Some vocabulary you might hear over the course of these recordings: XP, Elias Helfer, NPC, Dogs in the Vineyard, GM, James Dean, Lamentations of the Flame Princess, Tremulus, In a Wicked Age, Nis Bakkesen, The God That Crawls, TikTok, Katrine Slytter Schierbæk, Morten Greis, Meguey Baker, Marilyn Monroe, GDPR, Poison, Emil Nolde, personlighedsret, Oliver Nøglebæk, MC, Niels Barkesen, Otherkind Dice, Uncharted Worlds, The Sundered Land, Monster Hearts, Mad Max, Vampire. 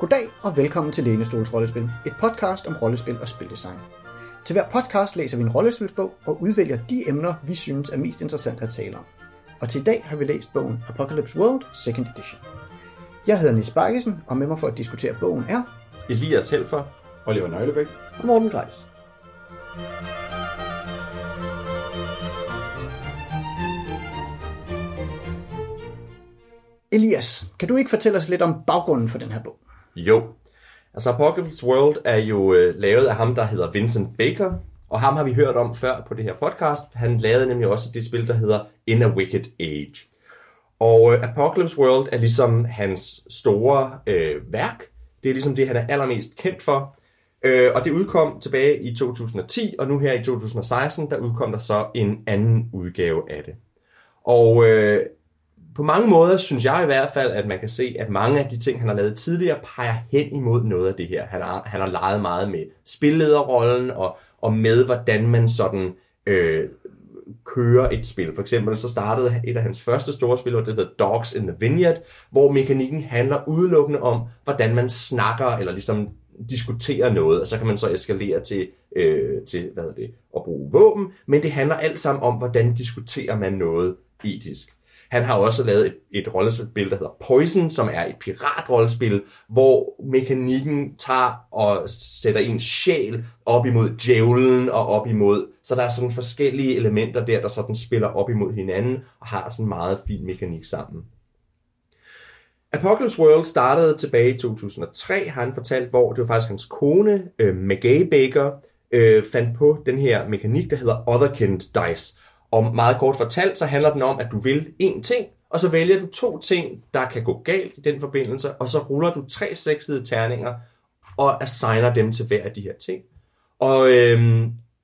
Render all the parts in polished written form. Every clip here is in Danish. Goddag og velkommen til Lænestols Rollespil, et podcast om rollespil og spildesign. Til hver podcast læser vi en rollespilsbog og udvælger de emner, vi synes er mest interessant at tale om. Og til i dag har vi læst bogen Apocalypse World 2nd Edition. Jeg hedder Niels Barkesen, og med mig for at diskutere bogen er Elias Helfer, Oliver Nøglebæk og Morten Greis. Elias, kan du ikke fortælle os lidt om baggrunden for den her bog? Jo. Altså Apocalypse World er jo lavet af ham, der hedder Vincent Baker, og ham har vi hørt om før på det her podcast. Han lavede nemlig også det spil, der hedder In a Wicked Age. Og Apocalypse World er ligesom hans store værk. Det er ligesom det, han er allermest kendt for. Og det udkom tilbage i 2010, og nu her i 2016, der udkom der så en anden udgave af det. Og på mange måder synes jeg i hvert fald, at man kan se, at mange af de ting, han har lavet tidligere, peger hen imod noget af det her. Han har leget meget med spillederrollen og med, hvordan man sådan kører et spil. For eksempel så startede et af hans første store spil, det hedder Dogs in the Vineyard, hvor mekanikken handler udelukkende om, hvordan man snakker eller ligesom diskuterer noget, og så kan man så eskalere til at bruge våben. Men det handler alt sammen om, hvordan diskuterer man noget etisk. Han har også lavet et rollespil, der hedder Poison, som er et piratrollespil, hvor mekanikken tager og sætter en sjæl op imod djævlen og op imod. Så der er sådan forskellige elementer der sådan spiller op imod hinanden og har sådan meget fin mekanik sammen. Apocalypse World startede tilbage i 2003, har han fortalt, hvor det var faktisk hans kone, Meguey Baker, fandt på den her mekanik, der hedder Otherkind Dice. Og meget kort fortalt, så handler den om, at du vil én ting, og så vælger du to ting, der kan gå galt i den forbindelse, og så ruller du 3 sekssidede terninger og assigner dem til hver af de her ting.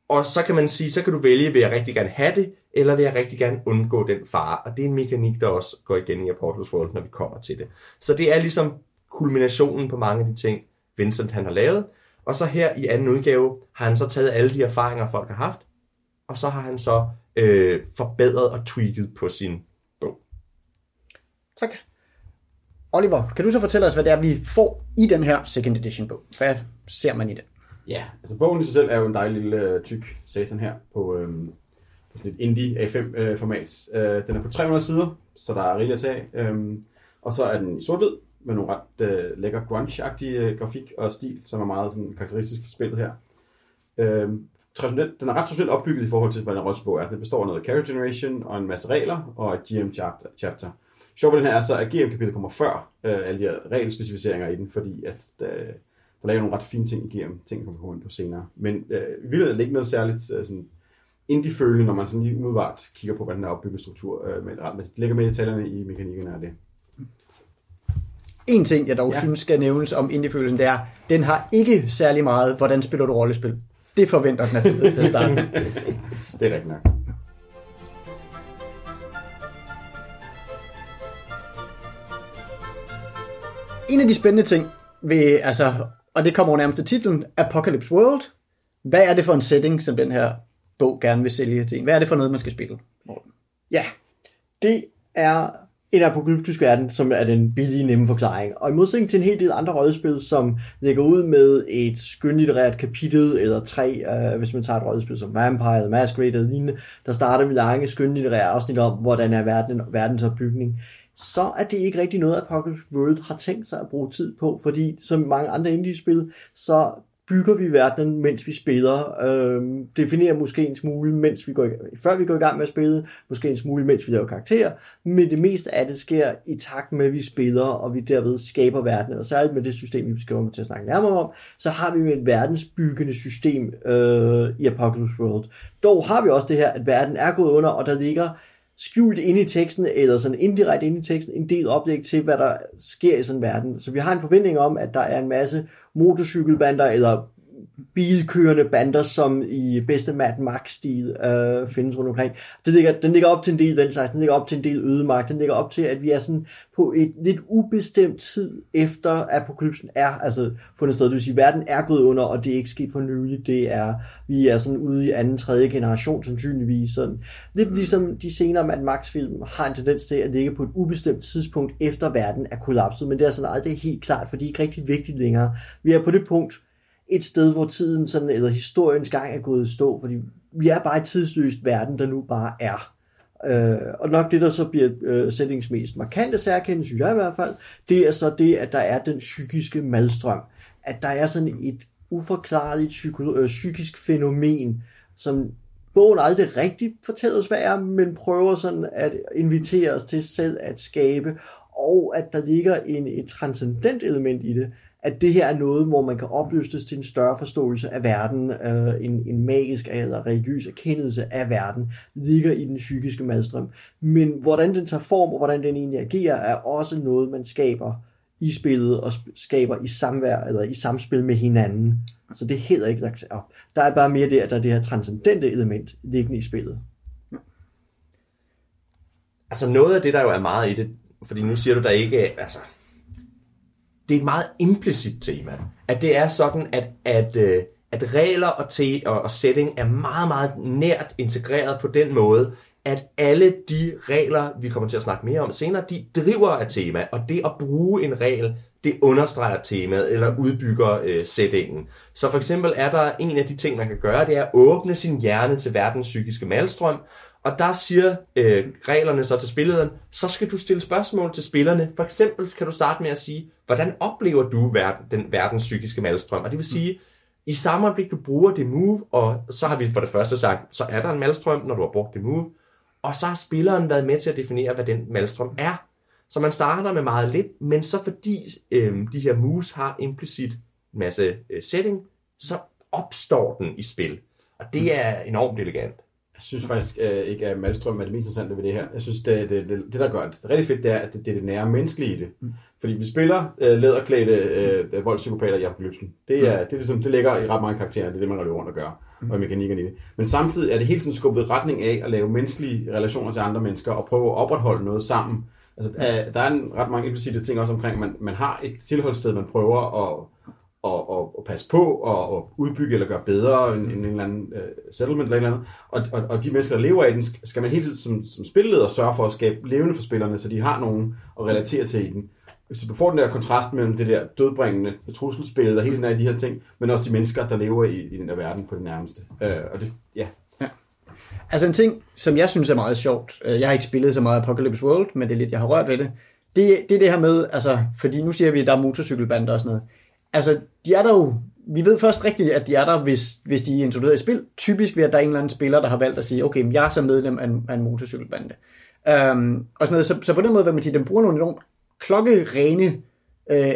Og så kan man sige, så kan du vælge, vil jeg rigtig gerne have det, eller vil jeg rigtig gerne undgå den fare. Og det er en mekanik, der også går igen i Apocalypse World, når vi kommer til det. Så det er ligesom kulminationen på mange af de ting, Vincent han har lavet. Og så her i anden udgave har han så taget alle de erfaringer, folk har haft, og så har han så forbedret og tweaked på sin bog. Tak. Oliver, kan du så fortælle os, hvad det er, vi får i den her second edition bog? Hvad ser man i den? Ja, altså bogen i sig selv er jo en dejlig lille tyk satan her på et indie A5-format. Den er på 300 sider, så der er rigeligt at tage. Og så er den i sort-hvid med nogle ret lækker grunge-agtige grafik og stil, som er meget sådan, karakteristisk for spillet her. Den er ret traditionelt opbygget i forhold til, hvad en rollespil er. Den består af noget character generation og en masse regler og et GM-chapter. Sjovt på den her er så, at GM-kapitlet kommer før alle de her regelspecificeringer i den, fordi at, der laver nogle ret fine ting i GM, ting, der kommer ind på senere. Men i virkeligheden er ikke noget særligt indie-følende, når man sådan lige umiddelbart kigger på, hvordan den er opbygget struktur. Men lægger med detaljerne i mekanikkerne af det. En ting, jeg dog synes skal nævnes om indie-følelsen, det er, den har ikke særlig meget, hvordan spiller du rollespil. Det forventer den, at du ved til at starte. Det er rigtigt nok. En af de spændende ting ved, og det kommer nærmest til titlen, Apocalypse World. Hvad er det for en setting, som den her bog gerne vil sælge til en? Hvad er det for noget, man skal spille? Ja, det er en apokalyptisk verden, som er den billige, nemme forklaring. Og i modsætning til en hel del andre rollespil, som lægger ud med et skønlitterært kapitel, eller 3, hvis man tager et rollespil som Vampire, eller Masquerade eller lignende, der starter med lange skønlitterære afsnit om, hvordan er verdensopbygning, så er det ikke rigtig noget, Apocalypse World har tænkt sig at bruge tid på, fordi som mange andre indie-spil, så bygger vi verdenen, mens vi spiller, definerer måske en smule, før vi går i gang med at spille, måske en smule, mens vi laver karakterer, men det meste af det sker i takt med, at vi spiller, og vi derved skaber verdenen, og særligt med det system, vi skal til at snakke nærmere om, så har vi med et verdensbyggende system i Apocalypse World. Dog har vi også det her, at verden er gået under, og der ligger skjult inde i teksten, eller sådan indirekte inde i teksten, en del oplæg til, hvad der sker i sådan en verden. Så vi har en forventning om, at der er en masse motorcykelbander, eller bilkørende bander, som i bedste Mad Max-stil findes rundt omkring. Den ligger op til en del den slags, den ligger op til en del ødemark, den ligger op til, at vi er sådan på et lidt ubestemt tid efter apokalypsen er altså fundet sted. Det vil sige, at verden er gået under, og det er ikke sket for nylig. Vi er sådan ude i anden, tredje generation sandsynligvis. Sådan. Lidt ligesom de senere Mad Max-film har en tendens til at ligge på et ubestemt tidspunkt efter verden er kollapset, men det er sådan aldrig helt klart, for det er ikke rigtig vigtigt længere. Vi er på det punkt, et sted, hvor tiden sådan, eller historiens gang er gået i stå, fordi vi er bare et tidsløst verden, der nu bare er. Og nok det, der så bliver sætningens mest markante særkende, synes jeg i hvert fald, det er så det, at der er den psykiske madstrøm. At der er sådan et uforklarligt psykisk fænomen, som bogen aldrig rigtig fortæller os, hvad er, men prøver sådan at invitere os til selv at skabe, og at der ligger et transcendent element i det, at det her er noget, hvor man kan opløftes til en større forståelse af verden, en magisk eller religiøs erkendelse af verden, ligger i den psykiske madstrøm. Men hvordan den tager form, og hvordan den egentlig agerer, er også noget, man skaber i spillet, og skaber i samvær, eller i samspil med hinanden. Så det er heller ikke lagt op. Der er bare mere det, at der er det her transcendente element liggende i spillet. Altså noget af det, der jo er meget i det, fordi nu siger du der ikke, altså... Det er et meget implicit tema, at det er sådan, at regler og setting er meget, meget nært integreret på den måde, at alle de regler, vi kommer til at snakke mere om senere, de driver af tema, og det at bruge en regel, det understreger temaet eller udbygger settingen. Så for eksempel er der en af de ting, man kan gøre, det er at åbne sin hjerne til verdens psykiske malstrøm, og der siger reglerne så til spillederen, så skal du stille spørgsmål til spillerne. For eksempel kan du starte med at sige, hvordan oplever du den verdens psykiske malstrøm? Og det vil sige, i samme øjeblik du bruger det move, og så har vi for det første sagt, så er der en malstrøm, når du har brugt det move. Og så har spilleren været med til at definere, hvad den malstrøm er. Så man starter med meget lidt, men så fordi de her moves har implicit en masse setting, så opstår den i spil. Og det er enormt elegant. Jeg synes faktisk ikke, at malstrøm er det mest interessante ved det her. Jeg synes, det der gør det rigtig fedt, det er, at det er det nære menneskelige i det. Fordi vi spiller læderklædte voldspsykopater i apokalypsen. Det ligger i ret mange karakterer, det er det, man løber rundt og gør, og mekanikken i det. Men samtidig er det hele tiden skubbet retning af at lave menneskelige relationer til andre mennesker, og prøve at opretholde noget sammen. Altså, der er en ret mange implicite ting også omkring, at man har et tilholdssted, man prøver at passe på, og udbygge eller gøre bedre end en eller anden settlement eller andet. Og de mennesker, der lever af den, skal man hele tiden som spilleder sørge for at skabe levende for spillerne, så de har nogen at relatere til i den. Så du får den der kontrast mellem det der dødbringende trusselspil og hele sådan af de her ting, men også de mennesker, der lever i den der verden på det nærmeste. Altså en ting, som jeg synes er meget sjovt, jeg har ikke spillet så meget Apocalypse World, men det er lidt, jeg har rørt ved det, det er det her med, altså, fordi nu siger vi, at der er motorcykelbander og sådan noget. Altså, de er der jo, vi ved først rigtigt, at de er der, hvis de er introduceret i spil, typisk ved, at der er en eller anden spiller, der har valgt at sige, okay, men jeg er så medlem af en motorcykelbande. Og sådan noget. Så på den måde, hvad man siger, den bruger nogle enormt klokkerene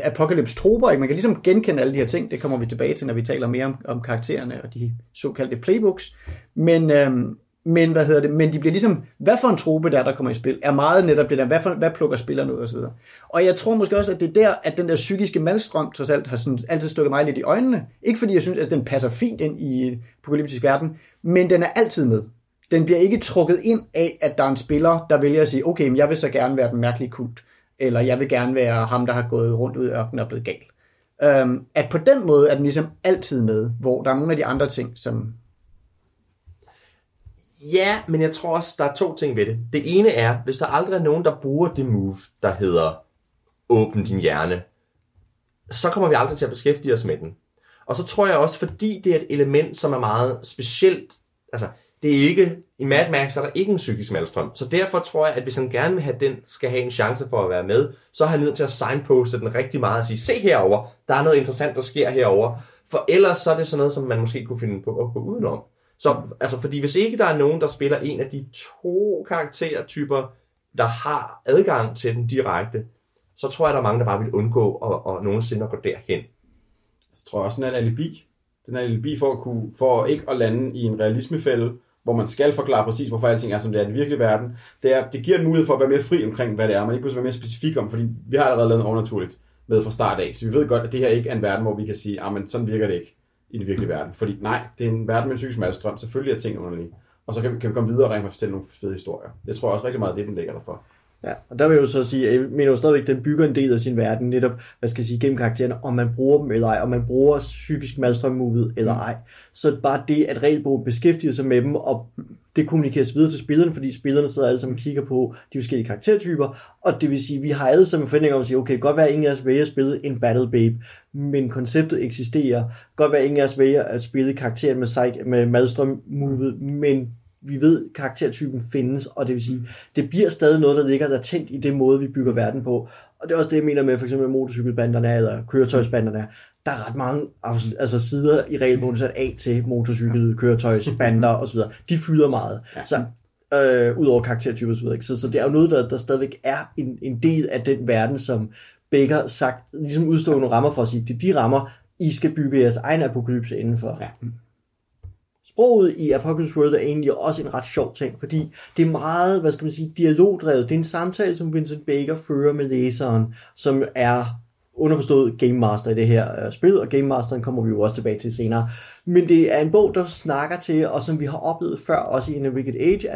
apokalypse-troper, ikke? Man kan ligesom genkende alle de her ting, det kommer vi tilbage til, når vi taler mere om karaktererne og de såkaldte playbooks, men hvad hedder det? Men de bliver ligesom, hvad for en trope der kommer i spil, er meget netop det der, hvad plukker spillerne ud og så videre. Og jeg tror måske også, at det er der, at den der psykiske malstrøm trods alt har sådan, altid stukket mig lidt i øjnene. Ikke fordi jeg synes, at den passer fint ind i en apokalyptisk verden, men den er altid med. Den bliver ikke trukket ind af, at der er en spiller, der vælger at sige, okay, men jeg vil så gerne være den mærkelige kult, eller jeg vil gerne være ham, der har gået rundt ud i ørkenen og blevet gal. At på den måde er den ligesom altid med, hvor der er nogle af de andre ting, som... Ja, men jeg tror også, der er to ting ved det. Det ene er, hvis der aldrig er nogen, der bruger det move, der hedder åbn din hjerne, så kommer vi aldrig til at beskæftige os med den. Og så tror jeg også, fordi det er et element, som er meget specielt, altså det er ikke, i Mad Max er der ikke en psykisk malstrøm, så derfor tror jeg, at hvis han gerne vil have den, skal have en chance for at være med, så er han nødt til at signposte den rigtig meget og sige, se herover, der er noget interessant, der sker herover, for ellers så er det sådan noget, som man måske kunne finde på at gå udenom. Så, altså, fordi hvis ikke der er nogen, der spiller en af de to karaktertyper, der har adgang til den direkte, så tror jeg, der er mange, der bare vil undgå og nogensinde at gå derhen. Jeg tror også, den er en alibi. Den er en alibi for ikke at lande i en realismefælde, hvor man skal forklare præcis, hvorfor alting er, som det er i den virkelige verden. Det giver en mulighed for at være mere fri omkring, hvad det er. Man ikke pludselig være mere specifik om, fordi vi har allerede lavet noget overnaturligt med fra start af. Så vi ved godt, at det her ikke er en verden, hvor vi kan sige, at sådan virker det ikke. i den virkelige verden. Fordi nej, det er en verden med en psykisk malstrøm. Selvfølgelig er ting underlige. Og så kan vi komme videre og rent fortælle nogle fede historier. Det tror jeg også rigtig meget, det den ligger derfor. Ja, og der vil jeg jo så sige, at jeg mener jo stadigvæk, at den bygger en del af sin verden, netop, hvad skal jeg sige, gennem karaktererne, om man bruger dem eller ej, om man bruger psykisk malstrøm-movet eller ej. Så bare det, at regelbogen beskæftiger sig med dem, og det kommunikeres videre til spillerne, fordi spillerne sidder alle sammen og kigger på de forskellige karaktertyper, og det vil sige, at vi har alle sammen forventninger om at sige, okay, godt være ingen af os vælger at spille en battle babe, men konceptet eksisterer, godt være ingen af os vælger at spille karakteren med malstrøm-movet, men vi ved, at karaktertypen findes, og det vil sige, det bliver stadig noget, der ligger latent i den måde, vi bygger verden på. Og det er også det, jeg mener med for eksempel motorcykelbanderne eller køretøjsbanderne. Der er ret mange altså, sider i regelbogen sat af til motorcykel, køretøjsbander osv. De fylder meget, så, udover karaktertyper osv. Så det er jo noget, der stadigvæk er en del af den verden, som Baker sagt, ligesom udstår nogle rammer for at sige, det er de rammer, I skal bygge jeres egen apokalypse indenfor. Ja. Sproget i Apocalypse World er egentlig også en ret sjov ting, fordi det er meget, hvad skal man sige, dialogdrevet. Det er en samtale, som Vincent Baker fører med læseren, som er underforstået Game Master i det her spil, og Game Masteren kommer vi jo også tilbage til senere. Men det er en bog, der snakker til, og som vi har oplevet før, også i In a Wicked Age,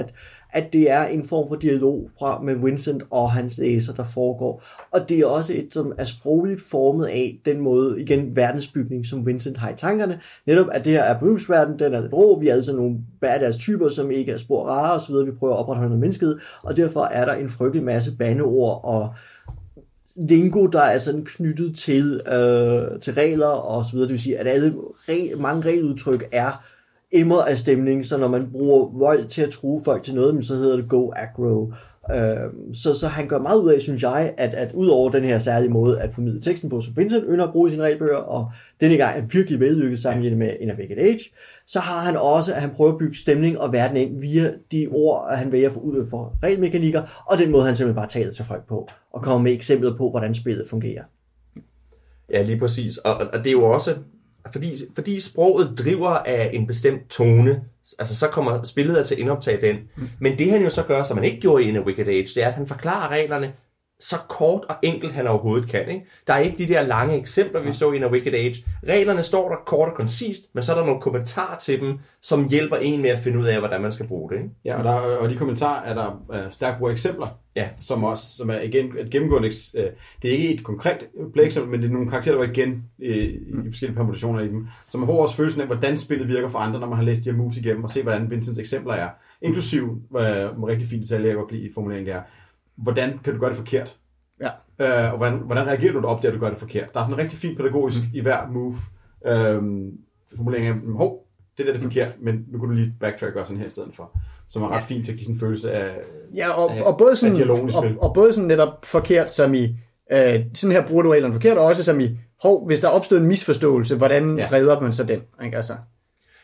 at det er en form for dialog med Vincent og hans læser, der foregår. Og det er også et, som er sprogligt formet af den måde, igen, verdensbygning, som Vincent har i tankerne. Netop, at det her er brugsverden, den er lidt rå, vi er altså nogle badass typer, som ikke er spor rare osv., vi prøver at opretholde noget mennesket, og derfor er der en frygtelig masse bandeord og lingo, der er sådan knyttet til regler og så videre. Det vil sige, at mange regeludtryk er emmer af stemning, så når man bruger vold til at true folk til noget, så hedder det go aggro. Så han gør meget ud af, synes jeg, at ud over den her særlige måde at formidle teksten på, som Vincent ynder at bruge i sine regelbøger, og denne gang er virkelig vellykket sammenlignet med In a Wicked Age, så har han også, at han prøver at bygge stemning og verden ind via de ord, han vælger for ud for regelmekanikker, og den måde, han simpelthen bare taler til folk på, og kommer med eksempler på, hvordan spillet fungerer. Ja, lige præcis. Og det er jo også, fordi sproget driver af en bestemt tone, altså så kommer spillet til at indoptage den. Men det han jo så gør, som han ikke gjorde i In a Wicked Age, det er, at han forklarer reglerne så kort og enkelt han overhovedet kan. Ikke? Der er ikke de der lange eksempler, vi så i In a Wicked Age. Reglerne står der kort og koncist, men så er der nogle kommentarer til dem, som hjælper en med at finde ud af, hvordan man skal bruge det. Ikke? Ja, og de kommentarer er der stærkt brug af eksempler, ja. som er igen et gennemgående. Det er ikke et konkret eksempel, men det er nogle karakterer, der var igen i forskellige permutationer i dem, som har også følelsen af, hvordan spillet virker for andre, når man har læst de her moves igennem, og se, hvordan Vincents eksempler er. Inklusiv, rigtig fint detalje, jeg godt lide i formuleringen er, hvordan kan du gøre det forkert? Ja. Og hvordan reagerer du, når du opdager, at du gør det forkert? Der er sådan en rigtig fin pædagogisk i hver move. Formulering af, det der er det forkert, men nu kunne du lige backtrack og sådan her i stedet for. Som er ret fint til at give sådan en følelse af, af dialogen i spil. Og både sådan netop forkert, som i sådan her bruger du reglerne forkert, og også som i, hvis der opstod en misforståelse, hvordan redder man så den? Ikke? Altså.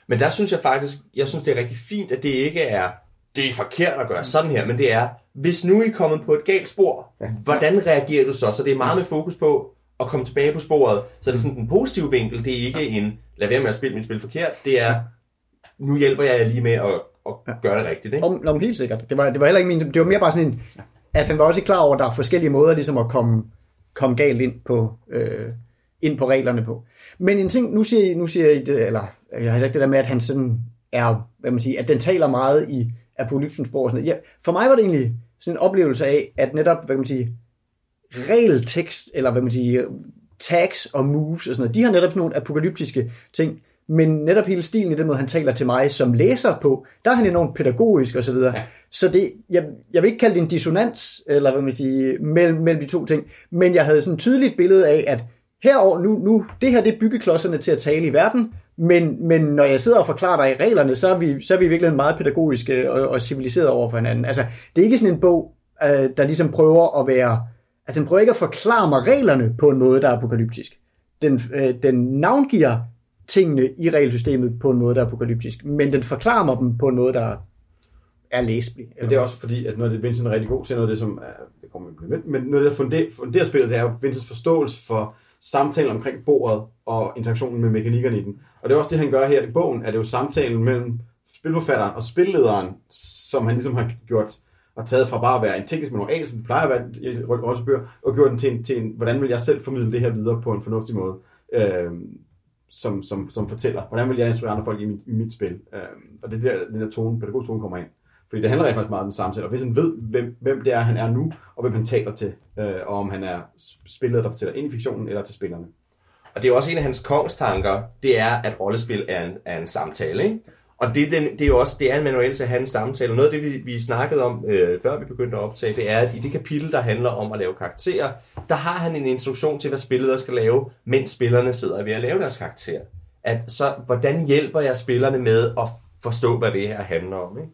Men der synes jeg faktisk, det er rigtig fint, at det ikke er, det er forkert at gøre sådan her, men det er, hvis nu I er kommet på et galt spor, hvordan reagerer du så? Så det er meget med fokus på at komme tilbage på sporet. Så det er sådan en positiv vinkel, det er ikke en, lad være med at spille mit spil forkert, det er, nu hjælper jeg lige med at gøre det rigtigt. Ikke? Om helt sikkert. Det var heller ikke min, det var mere bare sådan en, at han var også klar over, at der er forskellige måder ligesom at komme galt ind på reglerne på. Men en ting, nu siger I det, eller jeg har sagt det der med, at han sådan er, hvad man siger, at den taler meget i apokalypsens sprog. Ja, for mig var det egentlig sådan en oplevelse af, at netop, hvad kan man sige, regeltekst, eller hvad man siger, tags og moves og sådan noget, de har netop sådan nogle apokalyptiske ting, men netop hele stilen i den måde, han taler til mig som læser på, der er han enormt pædagogisk og så videre. Ja. Så det, jeg vil ikke kalde det en dissonans, eller hvad man siger, mellem de to ting, men jeg havde sådan et tydeligt billede af, at herover nu, det her, det er byggeklodserne til at tale i verden, men når jeg sidder og forklarer dig reglerne, så er vi virkelig meget pædagogiske og civiliserede over for hinanden. Altså, det er ikke sådan en bog, der ligesom prøver at være, altså den prøver ikke at forklare mig reglerne på en måde, der er apokalyptisk. Den navngiver tingene i regelsystemet på en måde, der er apokalyptisk, men den forklarer mig dem på en måde, der er læselig. Men det er også fordi, at når det Vincent er rigtig god til noget af det, som er, det kommer implement, men noget af det funderspillet, det er jo Vincents forståelse for samtalen omkring bordet og interaktionen med mekanikkerne i den. Og det er også det, han gør her i bogen, at det er jo samtalen mellem spilforfatteren og spillederen, som han ligesom har gjort og taget fra bare at være en teknisk manual, som det plejer at være i rollespil, og gjort den til en, hvordan vil jeg selv formidle det her videre på en fornuftig måde. som fortæller, hvordan vil jeg instruere andre folk i mit spil. Og det er der, den der tone, pædagogisk tone kommer ind. Fordi det handler rigtig meget om den sammensætter. Hvis han ved, hvem det er, han er nu, og hvem han taler til, og om han er spillet, der fortæller ind i fiktionen, eller til spillerne. Og det er jo også en af hans kongstanker, det er, at rollespil er en samtale, ikke? Og det er jo også, det er en manuel til hans samtale. Noget af det, vi snakkede om, før vi begyndte at optage, det er, at i det kapitel, der handler om at lave karakterer, der har han en instruktion til, hvad spillet skal lave, mens spillerne sidder ved at lave deres karakterer. At så, hvordan hjælper jeg spillerne med at forstå, hvad det her handler om, ikke?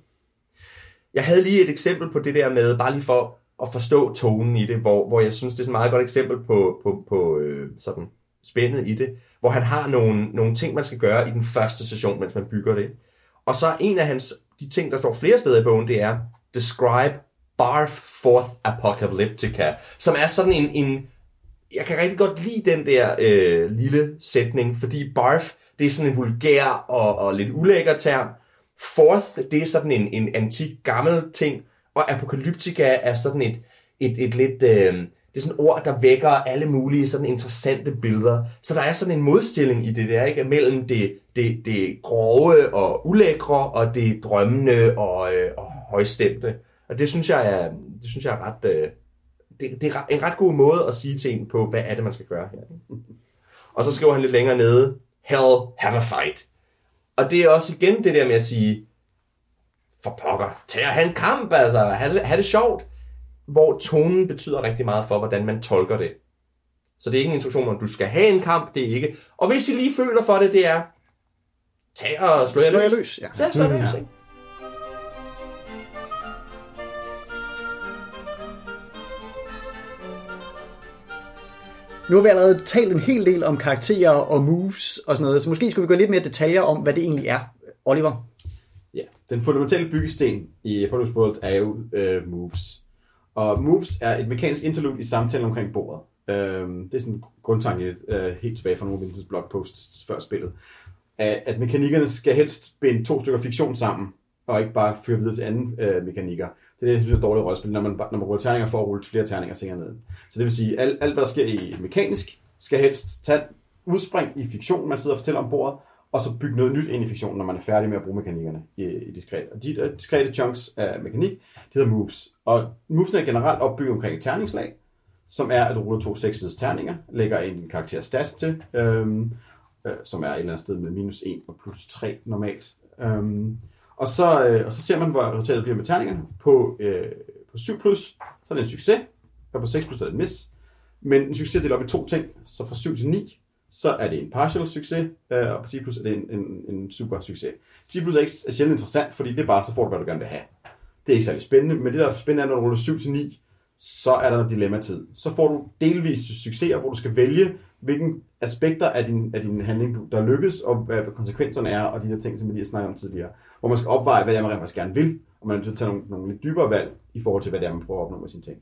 Jeg havde lige et eksempel på det der med, bare lige for at forstå tonen i det, hvor jeg synes, det er et meget godt eksempel på sådan spændet i det, hvor han har nogle ting, man skal gøre i den første session, mens man bygger det. Og så en af hans, de ting, der står flere steder i bogen, det er Describe Barf Forth Apocalyptica, som er sådan en jeg kan rigtig godt lide den der lille sætning, fordi barf, det er sådan en vulgær og lidt ulækker term. Forth, det er sådan en antik, gammel ting, og apokalyptika er sådan et lidt, det er sådan et ord, der vækker alle mulige sådan interessante billeder. Så der er sådan en modstilling i det der, ikke? Mellem det grove og ulækre, og det drømmende og højstemte. Og det synes jeg er, ret, det er en ret god måde at sige til en på, hvad er det, man skal gøre her. Og så skriver han lidt længere nede, Hell, have a fight. Og det er også igen det der med at sige, for pokker, tag og have en kamp, altså, have det sjovt. Hvor tonen betyder rigtig meget for, hvordan man tolker det. Så det er ikke en instruktion, om du skal have en kamp, det er ikke. Og hvis I lige føler for det, det er, tag og slå jer løs. Ja. Ja, slå jer løs, ikke? Nu har vi allerede talt en hel del om karakterer og moves og sådan noget, så måske skulle vi gå lidt mere detaljer om, hvad det egentlig er. Oliver? Ja, den fundamentale byggesten i Apocalypse World er jo moves. Og moves er et mekanisk interlude i samtalen omkring bordet. Det er sådan en grundtanke helt tilbage fra nogle af Vincents blogposts før spillet. At mekanikkerne skal helst binde to stykker fiktion sammen, og ikke bare føre videre til anden mekanikker. Det er det, jeg synes er dårligt rollespil, når man ruller terninger for at rulle flere terninger senere ned. Så det vil sige, at alt, hvad der sker i mekanisk, skal helst tage udspring i fiktion, man sidder og fortæller om bordet, og så bygge noget nyt ind i fiktionen, når man er færdig med at bruge mekanikkerne i diskret. Og de diskrete chunks af mekanik, de hedder moves. Og movesene er generelt opbygget omkring et terningslag, som er, at du ruller to 6-sides terninger, lægger en karakter stats til, som er et eller andet sted med minus 1 og plus 3 normalt. Og så ser man, hvor resultatet bliver med terningerne. På 7 plus, så er det en succes, og på 6 plus, så er det en miss. Men en succes deler op i to ting, så fra 7 til 9, så er det en partial succes, og på 10 plus er det en super succes. 10 plus er sjældent interessant, fordi det er bare, så får du, hvad du gerne vil have. Det er ikke særlig spændende, men det der er spændende er, når du ruller 7 til 9, så er der en dilemma-tid. Så får du delvis succeser, hvor du skal vælge, hvilken aspekter af din handling, der lykkes, og hvad konsekvenserne er, og de der ting, som vi lige har snakket om tidligere. Hvor man skal opveje, hvad det er, man rent faktisk gerne vil, og man er nødt til at tage nogle lidt dybere valg, i forhold til, hvad det er, man prøver at opnå med sine ting.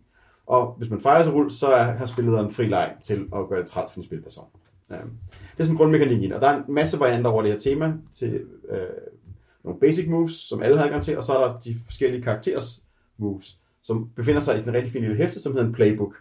Og hvis man fejrer sig rulle, så har spillederen fri leg til at gøre det træt for en spilperson. Det er sådan grundmekanikken, og der er en masse varianter over det her tema, til nogle basic moves, som alle har adgang til, og så er der de forskellige karakteres moves, som befinder sig i sådan en rigtig fin lille hæfte, som hedder en playbook,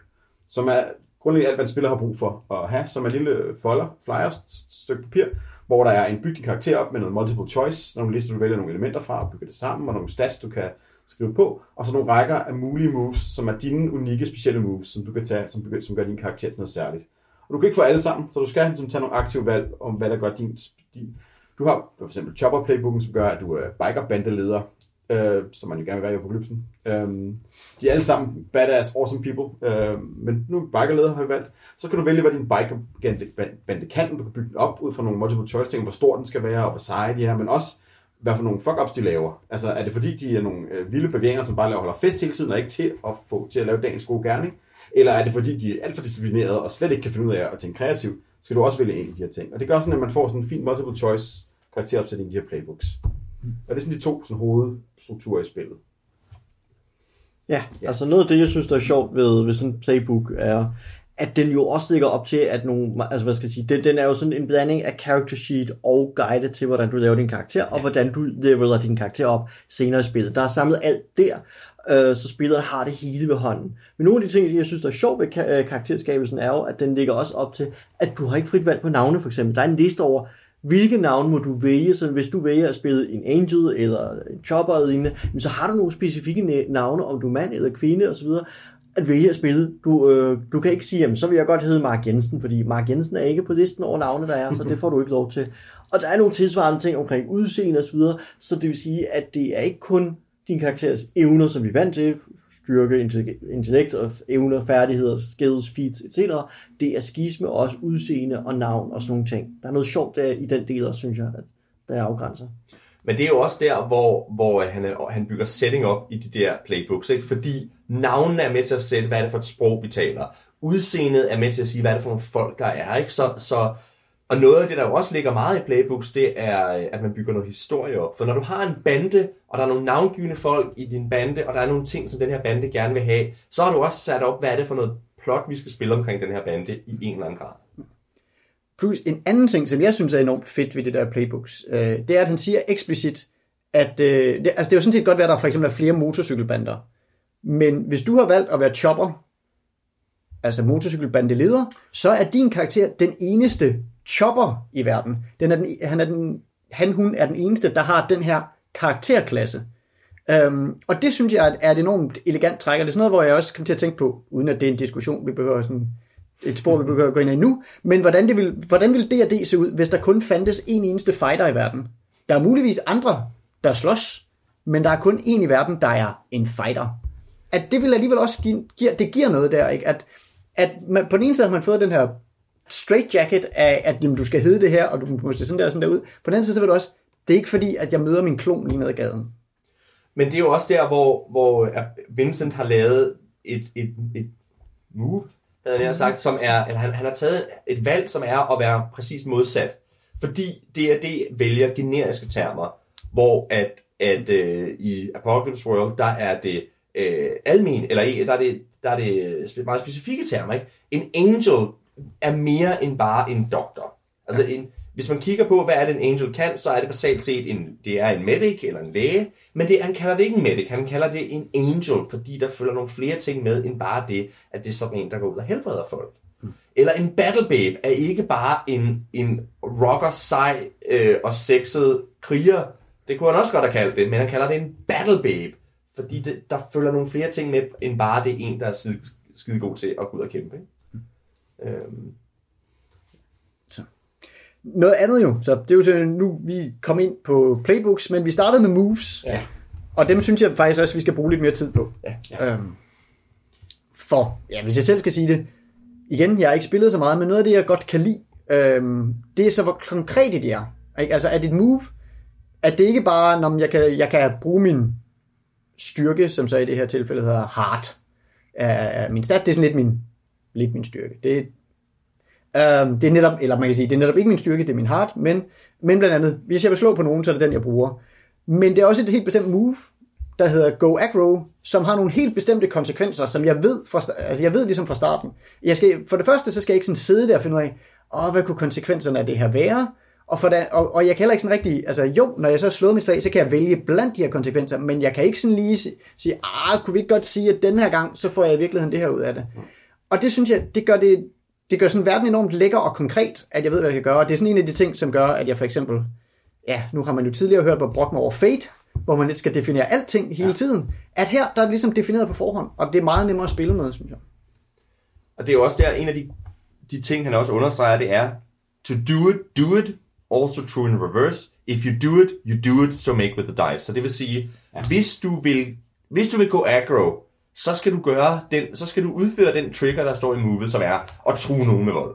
som er grundlæggende alt, hvad en spiller har brug for at have, som er en lille folder, flyer, stykke papir, hvor der er en bygget karakter op med noget multiple choice, nogle lister, du vælger nogle elementer fra og bygger det sammen, og nogle stats, du kan skrive på, og så nogle rækker af mulige moves, som er dine unikke, specielle moves, som du kan tage, som gør din karakter noget særligt. Og du kan ikke få alle sammen, så du skal ligesom tage nogle aktive valg om, hvad der gør din. Du har for eksempel Chopper playbooken, som gør, at du er biker-bandeleder, som man jo gerne vil være i apokalypsen. De er alle sammen badass, awesome people, men nu bikerleder har vi valgt. Så kan du vælge, hvad din bikerbande kan. Du kan bygge den op ud fra nogle multiple choice ting, hvor stor den skal være, og hvor seje de er, men også hvad for nogle fuck-ups de laver. Altså er det fordi, de er nogle vilde bevægninger, som bare holder fest hele tiden, og ikke til at få til at lave dagens gode gerning? Eller er det fordi, de er alt for disciplinerede, og slet ikke kan finde ud af at tænke kreativt? Skal du også vælge en af de her ting. Og det gør sådan, at man får sådan en fin multiple choice karakteropsætning i de her playbooks. Og det er sådan de to sådan, hovedstrukturer i spillet. Ja, altså noget af det, jeg synes, der er sjovt ved sådan en playbook, er, at den jo også ligger op til, at nogle, altså hvad skal jeg sige, den er jo sådan en blanding af character sheet og guide til, hvordan du laver din karakter, og hvordan du leveler din karakter op senere i spillet. Der er samlet alt der, så spilleren har det hele ved hånden. Men nogle af de ting, jeg synes, der er sjovt ved karakterskabelsen, er jo, at den ligger også op til, at du har ikke frit valg på navne, for eksempel. Der er en liste over, hvilke navne må du vælge, så hvis du vælger at spille en angel eller en chopper eller lignende, så har du nogle specifikke navne, om du er mand eller kvinde osv., at vælge at spille. Du kan ikke sige, jamen, så vil jeg godt hedde Mark Jensen, fordi Mark Jensen er ikke på listen over navne, der er, så det får du ikke lov til. Og der er nogle tilsvarende ting omkring udseende osv., så det vil sige, at det er ikke kun din karakteres evner, som vi er vant til, styrke, intellekt og evner, færdigheder, skills, feats, etc. Det er skisme, også udseende og navn og sådan nogle ting. Der er noget sjovt der i den del, synes jeg, at der er afgrænser. Men det er jo også der, hvor han bygger setting op i de der playbooks, ikke? Fordi navnene er med til at sætte, hvad er det for et sprog, vi taler. Udseendet er med til at sige, hvad er det for nogle folk, der er, ikke? Så og noget af det, der jo også ligger meget i playbooks, det er, at man bygger noget historie op. For når du har en bande, og der er nogle navngivende folk i din bande, og der er nogle ting, som den her bande gerne vil have, så har du også sat op, hvad er det for noget plot, vi skal spille omkring den her bande i en eller anden grad. Plus en anden ting, som jeg synes er enormt fedt ved det der playbooks, det er, at han siger eksplicit, at det er jo sådan set godt være, at der for eksempel er flere motorcykelbander. Men hvis du har valgt at være chopper, altså motorcykelbandeleder, så er din karakter den eneste chopper i verden. Hun er den eneste, der har den her karakterklasse. Og det synes jeg er et enormt elegant træk, og det er sådan noget, hvor jeg også kom til at tænke på, uden at det er en diskussion, vi behøver sådan et spor, vi behøver at gå ind i nu, men hvordan ville D&D se ud, hvis der kun fandtes en eneste fighter i verden? Der er muligvis andre, der slås, men der er kun en i verden, der er en fighter. At det vil alligevel også give noget der, ikke? At man, på den ene side har man fået den her straight jacket af, at jamen, du skal hedde det her, og du må se sådan der og sådan der ud. På den anden side så vil du også, det er ikke fordi, at jeg møder min klon lige ned ad gaden. Men det er jo også der, hvor Vincent har lavet et move, havde jeg sagt, som er, at han har taget et valg, som er at være præcis modsat. Fordi D&D vælger generiske termer, hvor at i Apocalypse World, der er det almen, eller der er det meget specifikke termer, ikke? En angel er mere end bare en doktor. Altså hvis man kigger på, hvad er det en angel kan, så er det basalt set det er en medic eller en læge, men han kalder det ikke en medic, han kalder det en angel, fordi der følger nogle flere ting med, end bare det, at det er sådan en, der går ud og helbreder folk. Eller en battle babe er ikke bare en rocker, sej og sexet kriger. Det kunne han også godt have kaldt det, men han kalder det en battle babe, fordi der følger nogle flere ting med, end bare det er en, der er skide god til at gå ud og kæmpe, ikke? Noget andet jo, så det er jo sådan, nu vi kom ind på playbooks, men vi startede med moves, ja. Og dem synes jeg faktisk også, vi skal bruge lidt mere tid på. Ja. Hvis jeg selv skal sige det, igen, jeg har ikke spillet så meget, men noget af det, jeg godt kan lide, det er så, hvor konkret det er. Ikke? Altså, at et move, at det ikke bare, når jeg kan bruge min styrke, som så i det her tilfælde hedder hard. Min stat, det er sådan lidt min styrke. Det er netop, eller man kan sige, det er netop ikke min styrke, det er min hard, men blandt andet, hvis jeg vil slå på nogen, så er det den, jeg bruger. Men det er også et helt bestemt move, der hedder Go Aggro, som har nogle helt bestemte konsekvenser, som jeg ved ligesom fra starten. For det første, så skal jeg ikke sådan sidde der og finde ud af, hvad kunne konsekvenserne af det her være? Og jeg kan heller ikke sådan rigtig, altså jo, når jeg så har slået mit slag, så kan jeg vælge blandt de her konsekvenser, men jeg kan ikke sådan lige sige, kunne vi ikke godt sige, at den her gang, så får jeg i virkeligheden det her ud af det. Og det synes jeg, det gør sådan verden enormt lækker og konkret, at jeg ved, hvad jeg kan gøre. Og det er sådan en af de ting, som gør, at jeg for eksempel, nu har man jo tidligere hørt på Brokken over Fate, hvor man lidt skal definere alting hele tiden, at her, der er det ligesom defineret på forhånd, og det er meget nemmere at spille med, synes jeg. Og det er jo også der, en af de ting, han også understreger, det er, to do it, do it, also true in reverse. If you do it, you do it, so make with the dice. Så det vil sige, hvis du vil gå aggro, så skal du udføre den trigger, der står i movet, som er at true nogen med vold.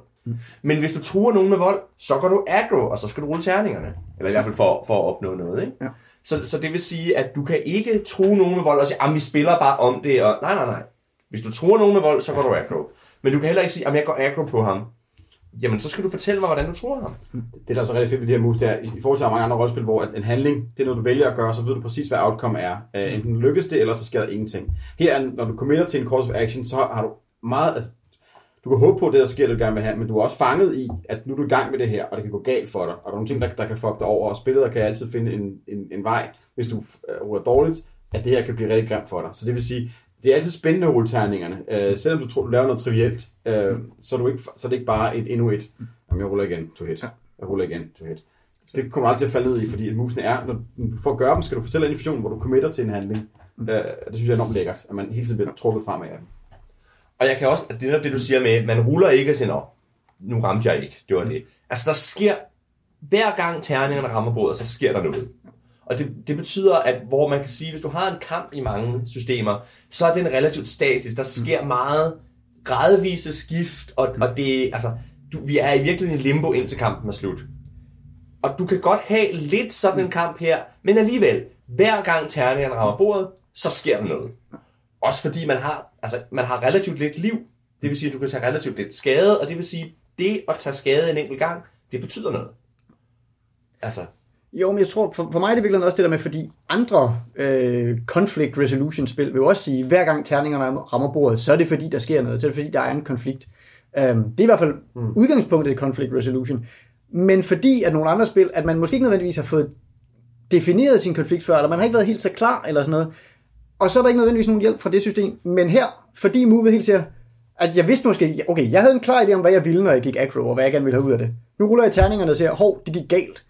Men hvis du truer nogen med vold, så går du aggro, og så skal du rulle terningerne. Eller i hvert fald for at opnå noget, ikke? Ja. Så det vil sige, at du kan ikke true nogen med vold og sige, vi spiller bare om det, og nej. Hvis du truer nogen med vold, så går du aggro. Men du kan heller ikke sige, jeg går aggro på ham. Jamen, så skal du fortælle mig, hvordan du truer ham. Det, der er så rigtig fedt ved de her moves, det er, i forhold til mange andre rollespil, hvor en handling, det er noget, du vælger at gøre, så ved du præcis, hvad outcome er. Enten lykkes det, eller så sker der ingenting. Her, når du committer til en course of action, så har du meget... Altså, du kan håbe på det, der sker, du gerne vil have, men du er også fanget i, at nu er du i gang med det her, og det kan gå galt for dig, og der er nogle ting, der kan fuck dig over, og spillet kan altid finde en vej, hvis du ruller dårligt, at det her kan blive rigtig grimt for dig. Så det vil sige, det er altid spændende at rulle terningerne. Selvom du tror, du laver noget trivielt, så er det ikke bare et endnu et. Jamen, jeg ruller igen, to hit. Jeg ruller igen, to hit. Det kommer aldrig til at falde ned i, fordi at movesene er, når du får at gøre dem, skal du fortælle en information, hvor du committer til en handling. Det synes jeg er enormt lækkert, at man hele tiden bliver trukket frem af dem. Og jeg kan også, at det er det, du siger med, man ruller ikke og siger, nå, nu ramte jeg ikke, det var det. Altså, der sker, hver gang terningerne rammer bordet, så sker der noget. Og det betyder, at hvor man kan sige, hvis du har en kamp i mange systemer, så er den relativt statisk. Der sker meget gradvise skift, og det, altså, vi er i virkeligheden i limbo, indtil kampen er slut. Og du kan godt have lidt sådan en kamp her, men alligevel, hver gang terningerne rammer bordet, så sker der noget. Også fordi man har relativt lidt liv, det vil sige, at du kan tage relativt lidt skade, og det vil sige, det at tage skade en enkelt gang, det betyder noget. Altså. Jo, men jeg tror, for mig er det virkelig også det der med, fordi andre conflict resolution-spil vil også sige, at hver gang terningerne rammer bordet, så er det fordi, der sker noget, så er det fordi, der er en konflikt. Det er i hvert fald udgangspunktet i conflict resolution, men fordi at nogle andre spil, at man måske ikke nødvendigvis har fået defineret sin konflikt før, eller man har ikke været helt så klar, eller sådan noget, og så er der ikke nødvendigvis nogen hjælp fra det system, men her, fordi movet helt siger, at jeg vidste måske, okay, jeg havde en klar idé om, hvad jeg ville, når jeg gik aggro, og hvad jeg gerne ville have ud af det. Nu ruller jeg terningerne og siger, hov, det gik galt.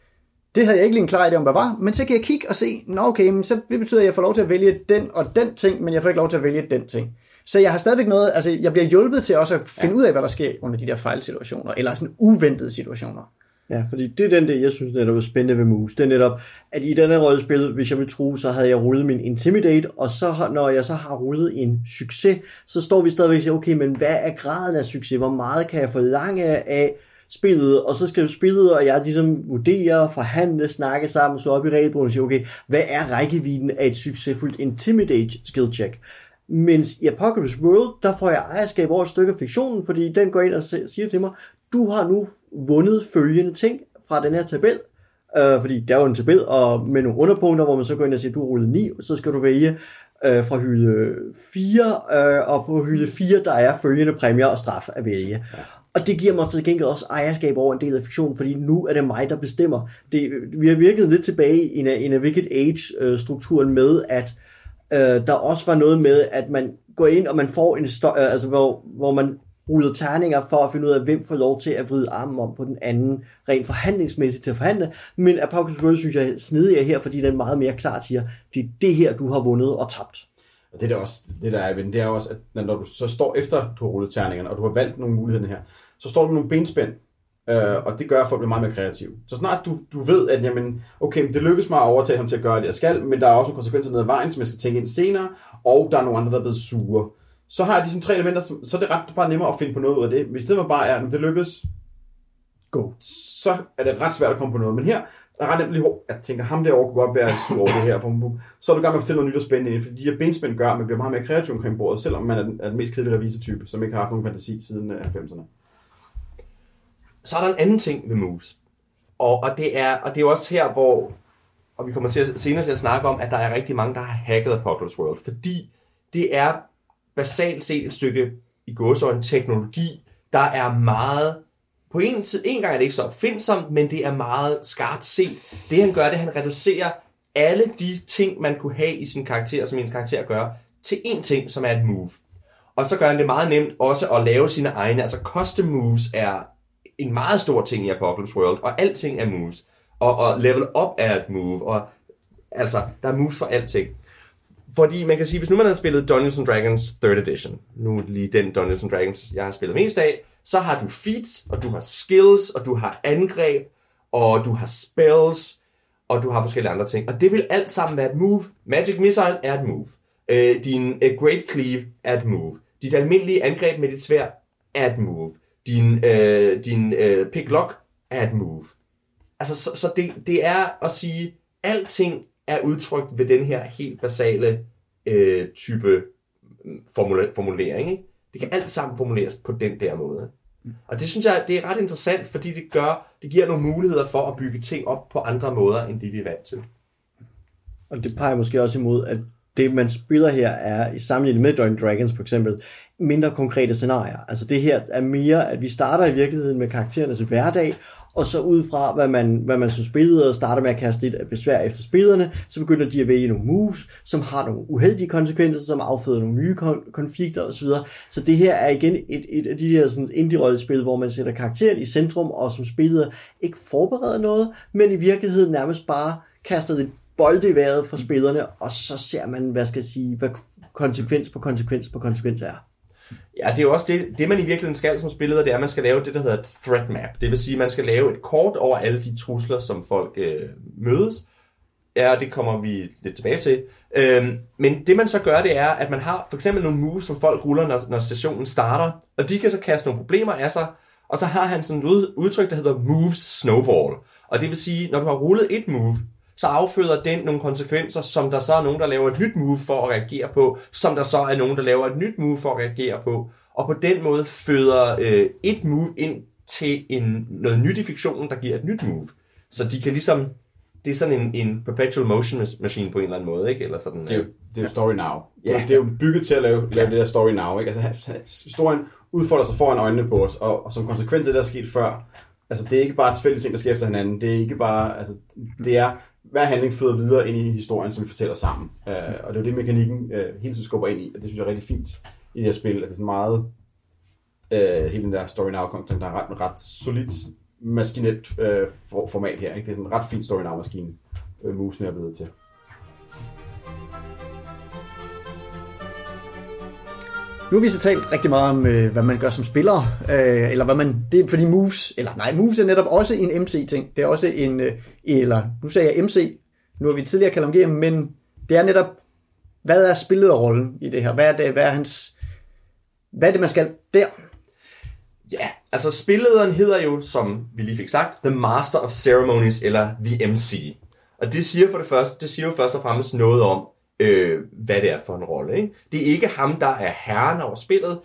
Det havde jeg ikke lige en klar idé om, hvad var, men så kan jeg kigge og se, nå okay, så det betyder, at jeg får lov til at vælge den og den ting, men jeg får ikke lov til at vælge den ting. Så jeg har stadigvæk noget, altså jeg bliver hjulpet til også at finde ud af, hvad der sker under de der fejlsituationer, eller sådan uventede situationer. Ja, fordi det er den del, jeg synes, der var spændende ved moves. Det er netop, at i den her rollespil, hvis jeg ville tro, så havde jeg rullet min Intimidate, og så, når jeg så har rullet en succes, så står vi stadigvæk og siger, okay, men hvad er graden af succes? Hvor meget kan jeg forlange af spillet? Og så skal spillet, og jeg ligesom vurdere, forhandle, snakke sammen, så op i regelbogen og sige, okay, hvad er rækkevidden af et succesfuldt Intimidate skill check? Mens i Apocalypse World, der får jeg ejerskab over et stykke af fiktionen, fordi den går ind og siger til mig, du har nu vundet følgende ting fra den her tabel, fordi der er jo en tabel og med nogle underpunkter, hvor man så går ind og siger, du rullede 9, så skal du vælge fra hylde 4, og på hylde 4, der er følgende præmier og straf at vælge. Ja. Og det giver mig til gengæld også ejerskab over en del af fiktionen, fordi nu er det mig, der bestemmer. Vi har virket lidt tilbage i In a Wicked Age-strukturen med, at der også var noget med, at man går ind, og man får en altså hvor man ruller terninger for at finde ud af, hvem får lov til at vride armen om på den anden, rent forhandlingsmæssigt til at forhandle. Men Apocalypse World synes jeg snedigere her, fordi den meget mere klart siger, det er det her, du har vundet og tabt. Og det der også, det der er ved, det er også, at når du så står efter, du har rullet terningerne, og du har valgt nogle muligheder her, så står du med nogle benspænd, og det gør, at folk bliver meget mere kreative. Så snart du ved, at jamen, okay, det lykkes mig at overtage ham til at gøre det, jeg skal, men der er også nogle konsekvenser ned ad vejen, som jeg skal tænke ind senere, og der er nogle andre, der er blevet sure. Så har jeg de som tre elementer, så er det ret bare nemmere at finde på noget ud af det. Hvis det bare er, at det lykkes, go, så er det ret svært at komme på noget. Men her er ret nemt lige hårdt, at tænke, ham derovre kunne godt være sur over det her. Så er du i gang med at fortælle noget nyt og spændende ind, fordi de her benspænd gør, at man bliver meget mere kreativ omkring bordet, selvom man er den mest kedelige revisertype, som ikke har haft nogen fantasi siden 90'erne. Så er der en anden ting ved moves, og det er jo også her, hvor og vi kommer til at, senere til at snakke om, at der er rigtig mange, der har hacket Apocalypse World, fordi det er basalt set et stykke i gåseøjne teknologi, der er meget, på en gang er det ikke så opfindsomt, men det er meget skarpt set. Det han gør, det er, at han reducerer alle de ting, man kunne have i sin karakter, som en karakter gør, til én ting, som er et move. Og så gør han det meget nemt også at lave sine egne, altså custom moves er en meget stor ting i Apocalypse World, og alting er moves, og level up er et move, og altså, der er moves for alting. Fordi man kan sige, hvis nu man har spillet Dungeons & Dragons 3rd Edition, nu lige den Dungeons & Dragons, jeg har spillet mest af, så har du feats, og du har skills, og du har angreb, og du har spells, og du har forskellige andre ting. Og det vil alt sammen være et move. Magic Missile er et move. Din Great Cleave er et move. Dit almindelige angreb med dit sværd er et move. Din picklock er et move. Altså, så det er at sige, alting er udtrykt ved den her helt basale type formulering. Ikke? Det kan alt sammen formuleres på den der måde. Og det synes jeg, det er ret interessant, fordi det giver nogle muligheder for at bygge ting op på andre måder, end det vi er vant til. Og det peger måske også imod, at Det, man spiller her, er i sammenligning med Dungeons & Dragons for eksempel, mindre konkrete scenarier. Altså det her er mere, at vi starter i virkeligheden med karakterernes hverdag, og så ud fra, hvad man som spillere starter med at kaste lidt besvær efter spillerne, så begynder de at vælge nogle moves, som har nogle uheldige konsekvenser, som afføder nogle nye konflikter osv. Så det her er igen et af de her indie-rollespil, hvor man sætter karakteren i centrum, og som spillere ikke forbereder noget, men i virkeligheden nærmest bare kaster det bolde i vejret for spillerne, og så ser man, hvad konsekvens er. Ja, det er jo også det man i virkeligheden skal som spilleder, det er, at man skal lave det, der hedder et threat map. Det vil sige, at man skal lave et kort over alle de trusler, som folk mødes. Ja, og det kommer vi lidt tilbage til. Men det man så gør, det er, at man har for eksempel nogle moves, som folk ruller, når sessionen starter, og de kan så kaste nogle problemer af sig, og så har han sådan et udtryk, der hedder moves snowball. Og det vil sige, når du har rullet et move, så afføder den nogle konsekvenser, som der så er nogen, der laver et nyt move for at reagere på, som der så er nogen, der laver et nyt move for at reagere på, og på den måde føder et move ind til noget nyt i fiktionen, der giver et nyt move. Så de kan ligesom, det er sådan en perpetual motion machine på en eller anden måde, ikke? Eller sådan, det er jo story now. Yeah. Det er jo bygget til at lave det der story now, ikke? Altså, historien udfolder sig foran øjnene på os, og som konsekvens af det, der er sket før, altså det er ikke bare tilfældige ting, der sker efter hinanden, det er ikke bare, altså det er hver handling føder videre ind i historien, som vi fortæller sammen. Og det er det, mekanikken hele tiden skubber ind i, og det synes jeg er rigtig fint i det her spil, at det er sådan meget hele den der story now-konten, der er ret solidt maskinelt format her. Ikke? Det er sådan en ret fin story now-maskine, musene er blevet til. Nu har vi så talt rigtig meget om, hvad man gør som spiller, eller hvad man, det er fordi moves er netop også en MC-ting. Det er også en, eller nu sagde jeg MC, nu har vi tidligere kaldt om det, men det er netop, hvad er spillerrollen i det her? Hvad er det, man skal der? Ja, altså spillederen hedder jo, som vi lige fik sagt, The Master of Ceremonies, eller The MC. Og det siger jo først og fremmest noget om, hvad det er for en rolle, ikke? Det er ikke ham, der er herren over spillet.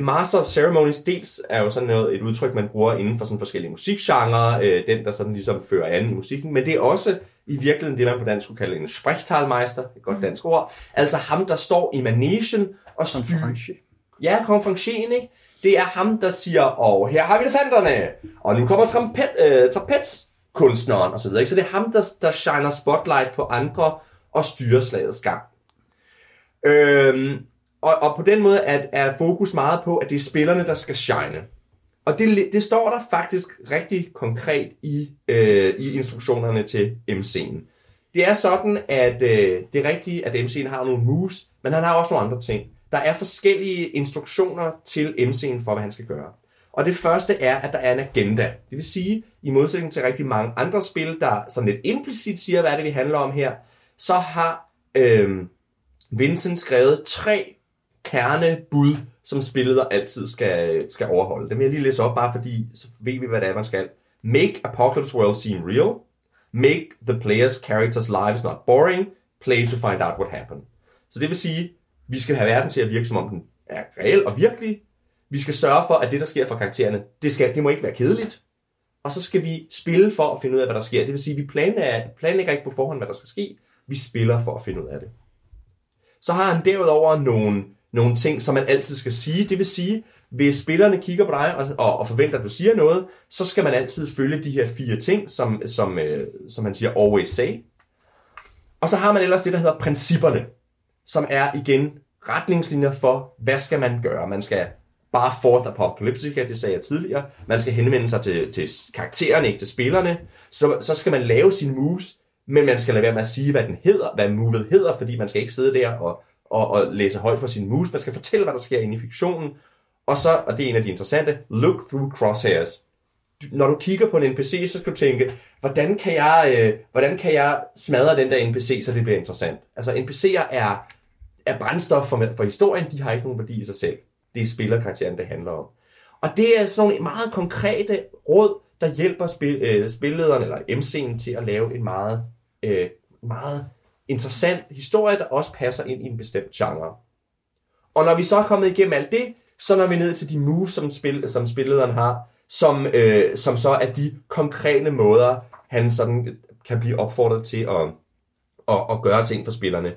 Master of Ceremonies dels er jo sådan noget, et udtryk, man bruger inden for sådan forskellige musikgenrer, den, der sådan ligesom fører an i musikken, men det er også i virkeligheden det, man på dansk kunne kalde en sprechtalmeister, et godt dansk ord, altså ham, der står i manegen og styrer. Ja, konferencieren, ikke? Det er ham, der siger, og her har vi elefanterne, og nu kommer trompetkunstneren, og så videre, ikke? Så det er ham, der shiner spotlight på andre, og styre slagets gang. Og på den måde er fokus meget på, at det er spillerne, der skal shine. Og det står der faktisk rigtig konkret i instruktionerne til MC'en. Det er sådan, at det er rigtigt, at MC'en har nogle moves, men han har også nogle andre ting. Der er forskellige instruktioner til MC'en for, hvad han skal gøre. Og det første er, at der er en agenda. Det vil sige, i modsætning til rigtig mange andre spil, der sådan lidt implicit siger, hvad det er, vi handler om her, så har Vincent skrevet 3 kernebud, som spilleder altid skal overholde. Dem vil jeg lige læse op, bare fordi så ved vi, hvad det er, man skal. Make Apocalypse World seem real. Make the players' characters' lives not boring. Play to find out what happened. Så det vil sige, vi skal have verden til at virke, som om den er reel og virkelig. Vi skal sørge for, at det, der sker for karaktererne, det må ikke være kedeligt. Og så skal vi spille for at finde ud af, hvad der sker. Det vil sige, vi planlægger ikke på forhånd, hvad der skal ske. Vi spiller for at finde ud af det. Så har han derudover nogle ting, som man altid skal sige. Det vil sige, hvis spillerne kigger på dig og forventer, at du siger noget, så skal man altid følge de her 4 ting, som han siger, always say. Og så har man ellers det, der hedder principperne, som er igen retningslinjer for, hvad skal man gøre. Man skal bare forth apocalyptica, det sagde jeg tidligere. Man skal henvende sig til karaktererne, ikke til spillerne. Så skal man lave sine moves, men man skal lade være med at sige, hvad den hedder, hvad movet hedder, fordi man skal ikke sidde der og læse højt for sin moves. Man skal fortælle, hvad der sker inde i fiktionen. Og det er en af de interessante, look through crosshairs. Når du kigger på en NPC, så skal du tænke, hvordan kan jeg smadre den der NPC, så det bliver interessant. Altså NPC'er er brændstof for historien, de har ikke nogen værdi i sig selv. Det er spillerkarakteren, det handler om. Og det er sådan nogle meget konkrete råd, der hjælper spillederen eller MC'en til at lave en meget, meget interessant historie, der også passer ind i en bestemt genre. Og når vi så er kommet igennem alt det, så når vi ned til de moves, som spillederen har, som så er de konkrete måder, han sådan kan blive opfordret til at gøre ting for spillerne.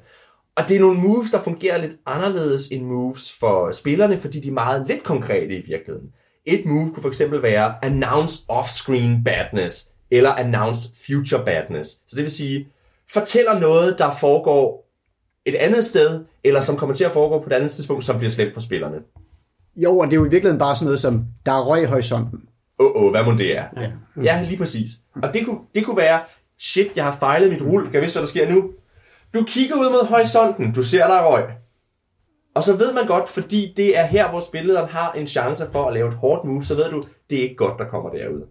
Og det er nogle moves, der fungerer lidt anderledes end moves for spillerne, fordi de er meget lidt konkrete i virkeligheden. Et move kunne for eksempel være announce off-screen badness, eller announce future badness. Så det vil sige, fortæller noget, der foregår et andet sted, eller som kommer til at foregå på et andet tidspunkt, som bliver slemt for spillerne. Jo, og det er jo i virkeligheden bare sådan noget som, der er røg i horisonten. Hvad må det er? Ja. Ja, lige præcis. Og det kunne være, shit, jeg har fejlet mit rul, kan jeg vidste, hvad der sker nu? Du kigger ud mod horisonten, du ser, der er røg. Og så ved man godt, fordi det er her, hvor spillederen har en chance for at lave et hårdt move, så ved du, det er ikke godt, der kommer derude.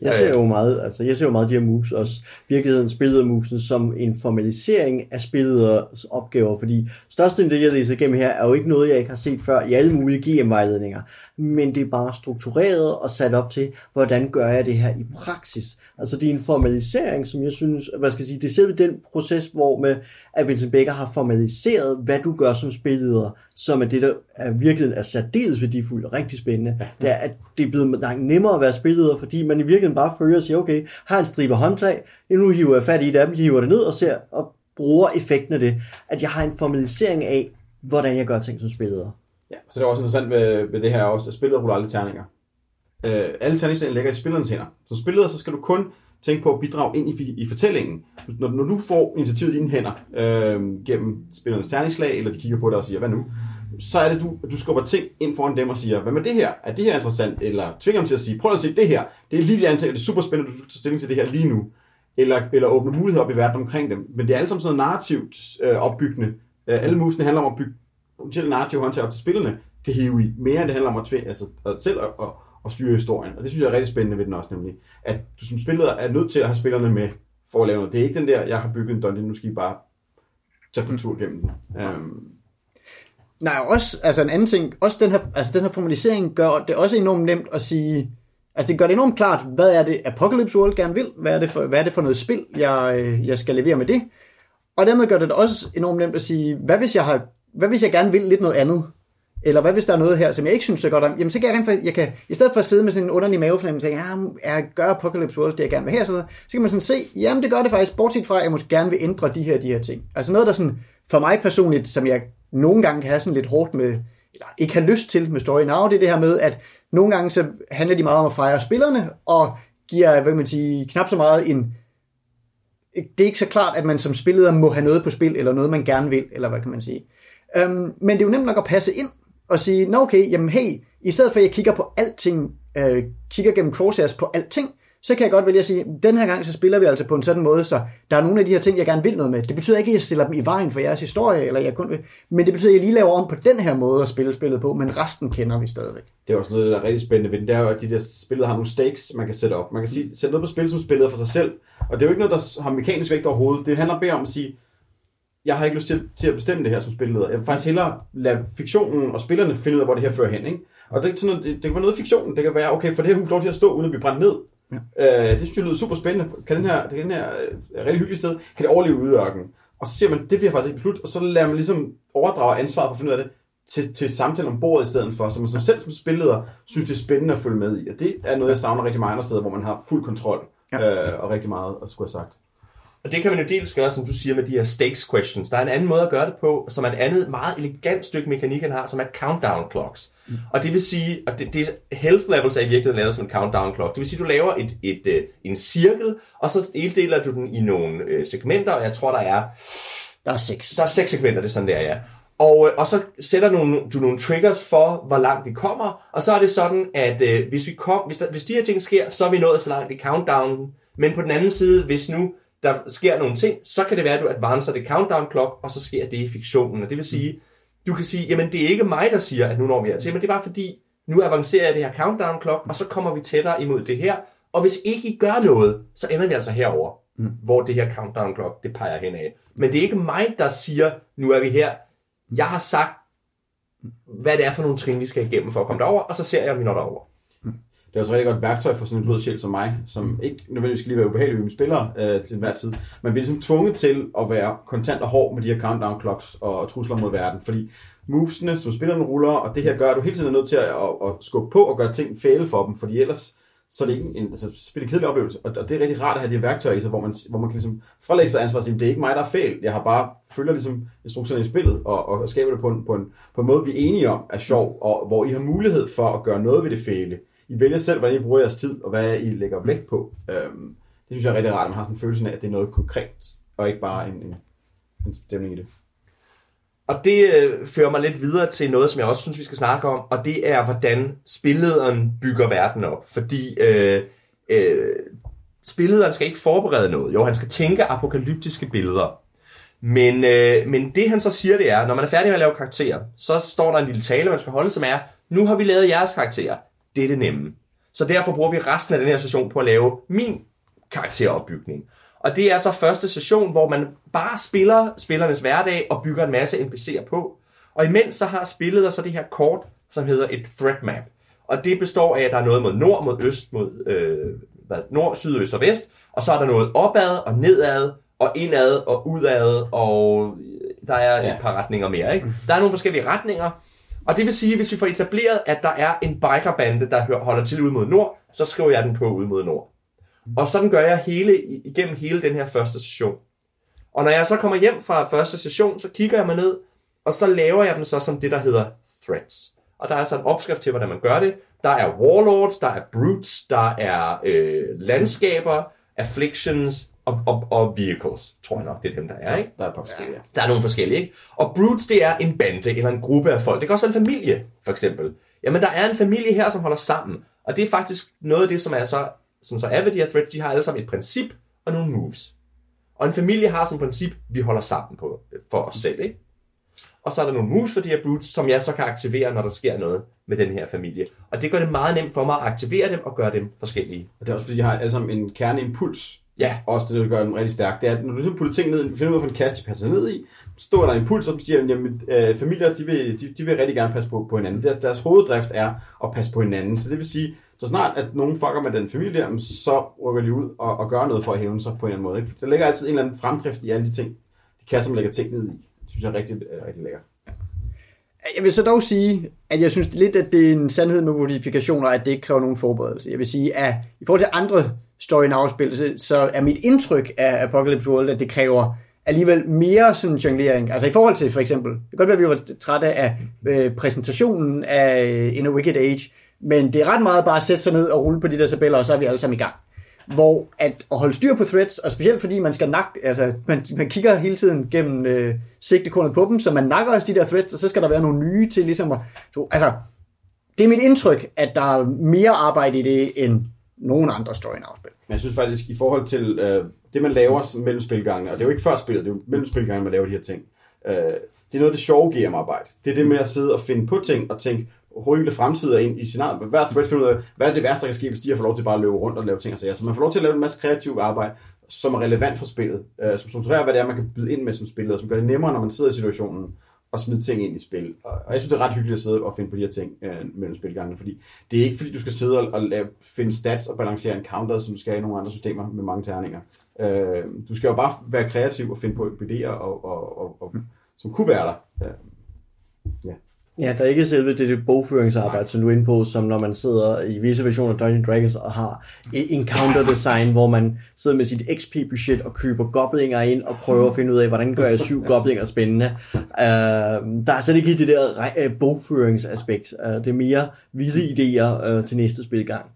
Jeg ser jo meget de her moves, også virkeligheden spilledermovesen, som en formalisering af spilleders opgaver, fordi størstedelen af det, jeg læser igennem her, er jo ikke noget, jeg ikke har set før i alle mulige GM-vejledninger, men det er bare struktureret og sat op til, hvordan gør jeg det her i praksis. Altså det er en formalisering, som jeg synes, det er selv den proces, hvor med, at Vincent Baker har formaliseret, hvad du gør som spilleder, som er det, der er virkelig er særdeles værdifuldt og rigtig spændende. Det er, at det er blevet langt nemmere at være spilleder, fordi man i virkeligheden bare følger og siger, okay, har en stribe håndtag, nu hiver jeg fat i et af dem, hiver det ned og ser og bruger effekten af det. At jeg har en formalisering af, hvordan jeg gør ting som spilleder. Ja, så det er også interessant ved det her også, at spilleder ruller alle terninger. Alle terningstagene ligger i spillernes hænder. Som spilleder, så skal du kun tænke på at bidrage ind i fortællingen. Når du får initiativet i dine hænder gennem spillernes terningslag, eller de kigger på dig og siger, hvad nu? Så er det, du skubber ting ind foran dem og siger, hvad med det her? Er det her interessant? Eller tvinger dem til at sige, prøv at se det her. Det er lige det antal, det er super spændende, du tager stilling til det her lige nu. Eller åbne muligheder op i verden omkring dem. Men det er alle sammen sådan noget narrativt opbyggende. Alle movesene handler om at bygge potentielle narrative håndtag op til spillerne, kan hive i mere, end det handler om at styre historien. Og det synes jeg er rigtig spændende ved den også, nemlig, at du som spilleder er nødt til at have spillerne med for at lave noget. Det er ikke den der, jeg har bygget en dungeon, nu skal I bare tage kultur gennem den. Nej, også altså en anden ting, også den her formalisering gør det også enormt nemt at sige, altså det gør det enormt klart, hvad er det Apocalypse World gerne vil, hvad er det for noget spil, jeg skal levere med det, og dermed gør det også enormt nemt at sige, hvad hvis jeg gerne vil lidt noget andet, eller hvad hvis der er noget her, som jeg ikke synes så godt om, jamen så kan jeg i stedet for at sidde med sådan en underlig mavefornemmelse, jeg gør Apocalypse World, det jeg gerne vil her, så kan man sådan se, jamen det gør det faktisk, bortset fra, at jeg måske gerne vil ændre de her ting, altså noget der sådan, for mig personligt, som jeg nogle gange kan have sådan lidt hårdt med, eller ikke have lyst til med story now, det er det her med, at nogle gange så handler de meget om at fejre spillerne, og giver, knap så meget en, det er ikke så klart, at man som spilleder må have noget på spil, eller noget man gerne vil, eller hvad kan man sige. Men det er jo nemt nok at passe ind, og sige, nå okay, jamen hey, i stedet for at jeg kigger på alting, kigger gennem crosshairs på alting, så kan jeg godt vælge at sige, den her gang så spiller vi altså på en sådan måde, så der er nogle af de her ting, jeg gerne vil noget med. Det betyder ikke, at jeg stiller dem i vejen for jeres historie, eller jeg kun vil, men det betyder, at jeg lige laver om på den her måde at spille spillet på, men resten kender vi stadigvæk. Det er også noget, der er rigtig spændende ved det, er jo, at de der spillede har nogle stakes, man kan sætte op. Man kan sætte noget på spil, som spillet for sig selv, og det er jo ikke noget, der har mekanisk vægt overhovedet. Det handler bare om at sige, jeg har ikke lyst til at bestemme det her som spilleder. Jeg vil faktisk hellere lade fiktionen og spillerne finde ud af, hvor det her fører hen, ikke? Og det er sådan noget, det kan være noget fiktion. Det kan være, okay, for det her hus lov til at stå, uden at blive brændt ned. Ja. Det synes jeg lyder super spændende. Kan den her rigtig hyggelige sted, kan det overleve ude i ørkenen? Og så siger man, det bliver faktisk ikke beslut, og så lader man ligesom overdrage ansvaret for at finde ud af det til et samtale om bordet i stedet for, så man som spilleder synes, det er spændende at følge med i. Og det er noget, jeg savner rigtig mange andre steder, hvor man har fuld kontrol og rigtig meget at skulle have sagt. Og det kan man jo dels gøre, som du siger, med de her stakes questions. Der er en anden måde at gøre det på, som er et andet meget elegant stykke mekanik, han har, som er countdown clocks. Og det vil sige, at det health levels er i virkeligheden lavet som en countdown clock. Det vil sige, at du laver en cirkel, og så deldeler du den i nogle segmenter, og jeg tror, der er 6. Der er 6 segmenter, det er sådan der, ja. Og så sætter du nogle triggers for, hvor langt vi kommer, og så er det sådan, at hvis de her ting sker, så er vi nået så langt i countdownen. Men på den anden side, hvis nu der sker nogle ting, så kan det være, at du advancer det countdown clock, og så sker det i fiktionen. Og det vil sige, du kan sige, jamen det er ikke mig, der siger, at nu når vi er til, men det er bare fordi, nu avancerer jeg det her countdown clock, og så kommer vi tættere imod det her, og hvis ikke I gør noget, så ender vi altså herover, hvor det her countdown clock, det peger hen af. Men det er ikke mig, der siger, nu er vi her. Jeg har sagt, hvad det er for nogle trin, vi skal igennem for at komme derover, og så ser jeg, om vi når derover. Det er også et rigtig godt værktøj for sådan en blød sjæl som mig, som ikke nødvendigvis skal lige være ubehagelig ved mine spillere til hver tid. Man bliver ligesom tvunget til at være kontant og hård med de her countdown clocks og trusler mod verden, fordi movesene, som spillerne ruller, og det her gør, at du hele tiden er nødt til at skubbe på og gøre ting fæle for dem, fordi ellers så er det ikke en altså, kedelig oplevelse. Og det er rigtig rart at have de værktøjer i sig, hvor man kan ligesom frelægge sig ansvar og sige, det er ikke mig, der er fejl. Jeg har bare følger ligesom instruktionerne i spillet og skaber det på en måde, vi er enige om er sjov, og hvor I har mulighed for at gøre noget ved det fejle. I vælger selv, hvordan I bruger jeres tid, og hvad I lægger vægt på. Det synes jeg er rigtig rart, at man har sådan en følelse af, at det er noget konkret, og ikke bare en stemning i det. Og det fører mig lidt videre til noget, som jeg også synes, vi skal snakke om, og det er, hvordan spillederen bygger verden op. Fordi spillederen skal ikke forberede noget. Jo, han skal tænke apokalyptiske billeder. Men det, han så siger, det er, når man er færdig med at lave karakterer, så står der en lille tale, man skal holde, som er, nu har vi lavet jeres karakterer. Det er det nemme. Så derfor bruger vi resten af den her session på at lave min karakteropbygning. Og det er så første session, hvor man bare spiller spillernes hverdag og bygger en masse NPC'er på. Og imens så har spillet og så det her kort, som hedder et threat map. Og det består af, at der er noget mod nord, mod øst, mod nord, syd, øst og vest. Og så er der noget opad og nedad og indad og udad, og der er et par retninger mere, ikke? Der er nogle forskellige retninger. Og det vil sige, at hvis vi får etableret, at der er en bikerbande, der holder til ud mod nord, så skriver jeg den på ud mod nord. Og sådan gør jeg igennem hele den her første session. Og når jeg så kommer hjem fra første session, så kigger jeg mig ned, og så laver jeg dem så som det, der hedder threats. Og der er så en opskrift til, hvordan man gør det. Der er warlords, der er brutes, der er landskaber, afflictions og vehicles. Tror jeg nok, det er dem, der er, ikke? Der er forskellige. Der er nogle forskellige, ikke? Og brutes, det er en bande eller en gruppe af folk. Det kan også være en familie, for eksempel. Jamen, der er en familie her, som holder sammen. Og det er faktisk noget af det, som så er ved de her threads, de har alle sammen et princip og nogle moves. Og en familie har som princip, vi holder sammen på for os selv, ikke? Og så er der nogle moves for de her brutes, som jeg så kan aktivere, når der sker noget med den her familie. Og det gør det meget nemt for mig at aktivere dem og gøre dem forskellige. Og det er også fordi, de har alle sammen en kerneimpuls. Ja. Også det, der gør dem rigtig stærkt. Det er, at når du putter ting ned, finder ud af en kasse, de passer ned i, så står der en impuls, som siger, at familier, de vil rigtig gerne passe på hinanden. Deres hoveddrift er at passe på hinanden. Så det vil sige, så snart at nogen fucker med den familie der, så rykker de ud og gør noget for at hævne sig på en eller anden måde. Ikke? Der ligger altid en eller anden fremdrift i alle de ting, de kasser, man lægger ting ned i. Det synes jeg er rigtig, rigtig lækkert. Jeg vil så dog sige, at jeg synes lidt, at det er en sandhed med modifikationer, at det ikke kræver nogen forberedelse. Jeg vil sige, at i forhold til andre story-now-spil, så er mit indtryk af Apocalypse World, at det kræver alligevel mere sådan jonglering. Altså i forhold til for eksempel, det kan godt være, at vi var trætte af præsentationen af In a Wicked Age, men det er ret meget bare at sætte sig ned og rulle på de der tabeller, og så er vi alle sammen i gang. Hvor at holde styr på threads, og specielt fordi man skal man kigger hele tiden gennem sigtekornet på dem, så man nakker også de der threads, og så skal der være nogle nye til ligesom at... Altså, det er mit indtryk, at der er mere arbejde i det, end nogen andre story-now-spil. Men jeg synes faktisk, i forhold til det, man laver mellem spilgangene, og det er jo ikke før spillet, det er jo mellem spilgangene, man laver de her ting, det er noget af det sjove GM-arbejde. Det er det med at sidde og finde på ting, og tænke, rygle fremsider ind i scenariet. Hver thread finder ud af, hvad er det værste, der kan ske, hvis de har fået lov til bare at løbe rundt og lave ting og sager. Så man får lov til at lave en masse kreativt arbejde, som er relevant for spillet, som strukturerer, hvad det er, man kan byde ind med som spillet, og som gør det nemmere, når man sidder i situationen og smide ting ind i spil. Og jeg synes, det er ret hyggeligt at sidde og finde på de her ting mellem spilgangene, fordi det er ikke fordi, du skal sidde og finde stats og balancere en counter, som du skal i nogle andre systemer med mange terninger. Du skal jo bare være kreativ og finde på idéer, og som kunne være der. Ja. Ja, der er ikke selve det bogføringsarbejde, som du er inde på, som når man sidder i visse versioner af Dungeons & Dragons og har encounter design, hvor man sidder med sit XP-budget og køber goblinger ind og prøver at finde ud af, hvordan gør jeg 7 goblinger spændende. Der er slet ikke det der bogføringsaspekt. Det er mere vilde idéer til næste spilgang.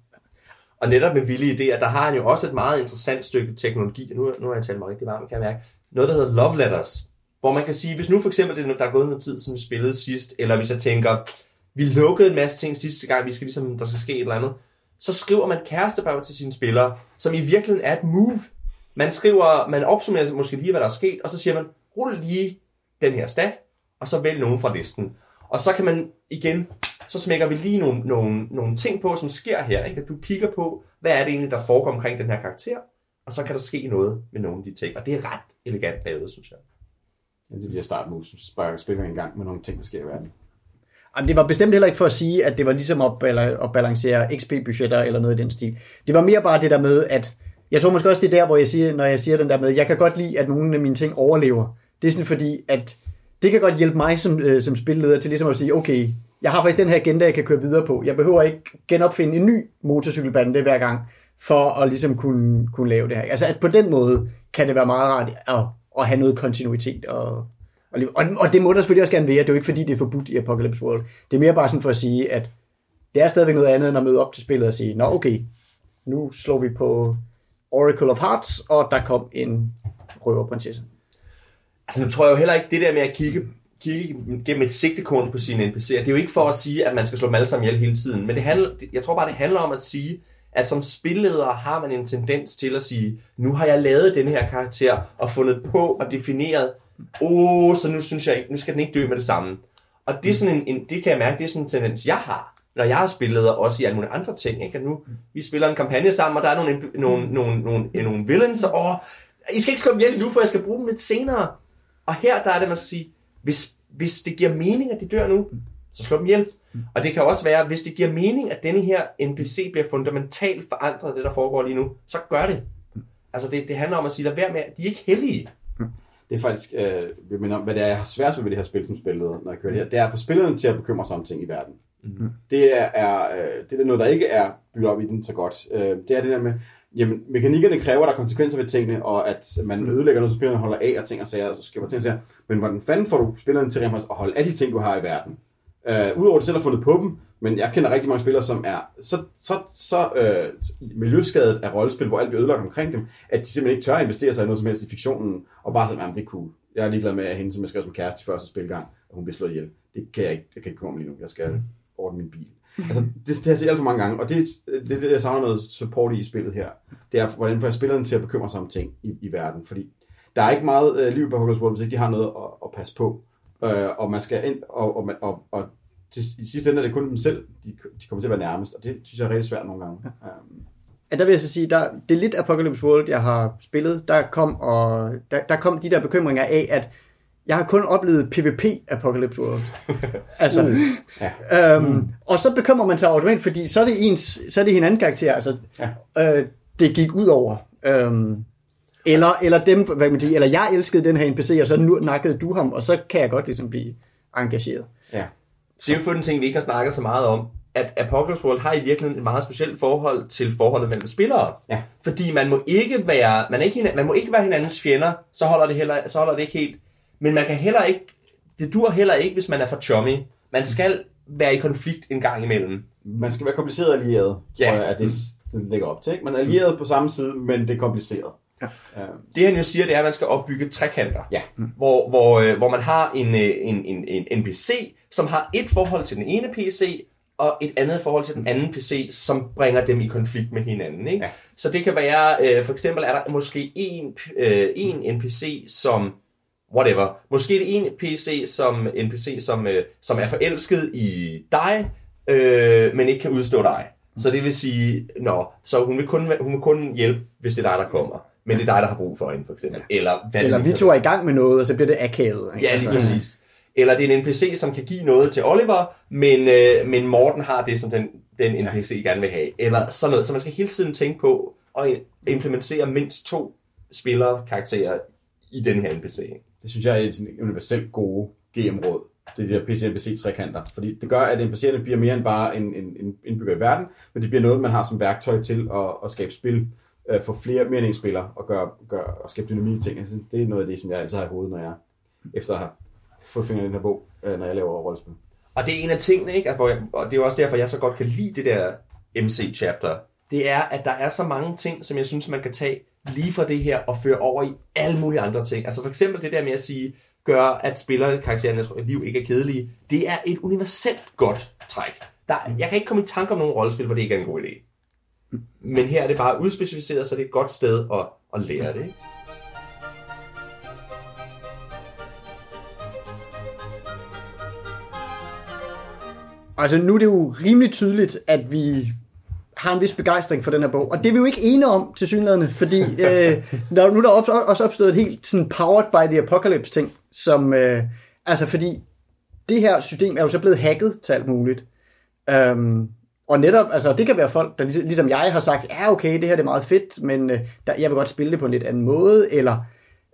Og netop med vilde idéer, der har han jo også et meget interessant stykke teknologi. Nu har jeg talt mig rigtig varm, kan jeg mærke. Noget, der hedder Love Letters. Hvor man kan sige, hvis nu for eksempel der er gået noget tid, som vi spillede sidst, eller hvis jeg tænker, vi lukkede en masse ting sidste gang, vi skal ligesom, der skal ske et eller andet, så skriver man kærestebrev til sine spillere, som i virkeligheden er et move. Man opsummerer måske lige, hvad der er sket, og så siger man, rul lige den her stat, og så vælg nogen fra listen. Og så kan man igen, så smækker vi lige nogle ting på, som sker her, ikke? At du kigger på, hvad er det egentlig, der foregår omkring den her karakter, og så kan der ske noget med nogle af de ting. Og det er ret elegant lavet, synes jeg. Det bliver startmove, som spiller en gang med nogle ting, der sker i verden. Jamen, det var bestemt heller ikke for at sige, at det var ligesom at balancere XP-budgetter eller noget i den stil. Det var mere bare det der med, at jeg tror måske også, det er der, hvor jeg siger, når jeg siger den der med, jeg kan godt lide, at nogle af mine ting overlever. Det er sådan fordi, at det kan godt hjælpe mig som spilleder til ligesom at sige, okay, jeg har faktisk den her agenda, jeg kan køre videre på. Jeg behøver ikke genopfinde en ny motorcykelbande hver gang, for at ligesom kunne lave det her. Altså at på den måde kan det være meget rart at have noget kontinuitet og det må der selvfølgelig også gerne være. Det er jo ikke fordi, det er forbudt i Apocalypse World. Det er mere bare sådan for at sige, at det er stadigvæk noget andet, end at møde op til spillet og sige, nå okay, nu slår vi på Oracle of Hearts, og der kom en røverprinsesse. Altså nu tror jeg jo heller ikke, det der med at kigge gennem et sigtekort på sine NPC'er, det er jo ikke for at sige, at man skal slå dem alle sammen ihjel hele tiden, men jeg tror bare, det handler om at sige, at som spilleder har man en tendens til at sige, nu har jeg lavet den her karakter, og fundet på og defineret, så nu synes jeg ikke, nu skal den ikke dø med det samme. Og det er sådan det kan jeg mærke, det er sådan en tendens, jeg har, når jeg har spillet, og også i alle mulige andre ting, ikke? Nu, vi spiller en kampagne sammen, og der er nogle villains, og I skal ikke slå dem ihjel nu, for jeg skal bruge dem lidt senere. Og her, der er det, man skal sige, hvis det giver mening, at de dør nu, så slå dem ihjel. Og det kan også være, hvis det giver mening, at denne her NPC bliver fundamentalt forandret, det der foregår lige nu, så gør det. Altså det handler om at sige, lad være med, at de er ikke heldige. Det er faktisk, hvad det er, jeg har svært ved det her spil som spilleder, når jeg kører det her. Det er at få spillerne til at bekymre sig om ting i verden. Mm-hmm. Det er noget, der ikke er bygget op i den så godt. Det er det der med, jamen, mekanikkerne kræver, at der er konsekvenser ved tingene, og at man ødelægger noget, som spillerne holder af, og ting og sager, og så skaber ting og sager. Men hvordan fanden får du spillerne til at holde af de ting, du har i verden? Udover det selv har fundet på dem, men jeg kender rigtig mange spillere, som er så miljøskadet af rollespil, hvor alt bliver ødelagt omkring dem, at de simpelthen ikke tør at investere sig i noget som helst i fiktionen, og bare sådan, jamen det er cool. Jeg er ligeglad med, at hende, som jeg skrev som kæreste i første spilgang, at hun bliver slået ihjel. Det kan jeg ikke, komme lige nu. Jeg skal ordne min bil. Altså, det har jeg set alt for mange gange, og det jeg savner noget support i spillet her. Det er, hvordan får jeg spillerne til at bekymre sig om ting i verden, fordi der er ikke meget liv på Apocalypse World, hvis ikke de har noget at passe på. Og man skal ind, og til sidste ende er det kun dem selv, de kommer til at være nærmest, og det synes jeg er rigtig svært nogle gange. Ja, der vil jeg så sige, det er lidt Apocalypse World, jeg har spillet, der kom de der bekymringer af, at jeg har kun oplevet PvP Apocalypse World. Altså, ja. Og så bekymrer man sig automatisk, fordi så er det hinanden karakter, altså, ja. Det gik ud over. Eller dem, hvad man siger, eller jeg elskede den her NPC, og så nu nakkede du ham, og så kan jeg godt ligesom blive engageret. Ja. Så det er jo en ting, vi ikke har snakket så meget om, at Apocalypse World har i virkeligheden et meget specielt forhold til forholdet mellem spillere. Ja. Fordi man må ikke være hinandens fjender, så holder det ikke helt. Men man kan heller ikke, det dur heller ikke, hvis man er for chummy. Man skal være i konflikt en gang imellem. Man skal være kompliceret allieret, ja. Tror jeg, at det ligger op til. Ikke? Man er allieret på samme side, men det er kompliceret. Ja. Det han jo siger, det er, at man skal opbygge trekanter, ja. hvor man har en NPC, som har et forhold til den ene PC og et andet forhold til den anden PC, som bringer dem i konflikt med hinanden, ikke? Ja. Så det kan være, for eksempel er der måske en NPC, som whatever, måske det en PC, som NPC, som er forelsket i dig, men ikke kan udstå dig. Så det vil sige, så hun vil kun hjælpe, hvis det er dig, der kommer. Men det er dig, der har brug for hende, for eksempel. Ja. Eller vi to er i gang med noget, og så bliver det akavet. Ikke? Ja, lige præcis. Eller det er en NPC, som kan give noget til Oliver, men Morten har det, som den NPC gerne vil have. Eller sådan noget. Så man skal hele tiden tænke på at implementere mindst to spillerkarakterer i den her NPC. Det synes jeg er et universelt gode GM-råd. Det er de der PC-NPC-trekanter. Fordi det gør, at NPC'erne bliver mere end bare en indbygger i verden, men det bliver noget, man har som værktøj til at skabe spil, få flere meningsspillere og gøre og skabe dynamik i ting. Det er noget af det, som jeg altid har i hovedet, når jeg efter at have fået fingre i den her bog, når jeg laver rollespil. Og det er en af tingene, ikke? Og det er også derfor, jeg så godt kan lide det der MC-chapter. Det er, at der er så mange ting, som jeg synes, man kan tage lige fra det her og føre over i alle mulige andre ting. Altså for eksempel det der med at sige, gør at spillerkarakterernes liv ikke er kedelige. Det er et universelt godt træk. Jeg kan ikke komme i tanke om nogen rollespil, hvor det ikke er en god idé. Men her er det bare udspecificeret, så det er et godt sted at lære det. Altså nu er det jo rimelig tydeligt, at vi har en vis begejstring for den her bog. Og det er vi jo ikke ene om til synlædende, fordi nu er der også opstået et helt sådan powered by the apocalypse ting, som, altså fordi det her system er jo så blevet hacket til alt muligt. Og netop, altså det kan være folk, der ligesom jeg har sagt, ja okay, det her det er meget fedt, men jeg vil godt spille det på en lidt anden måde,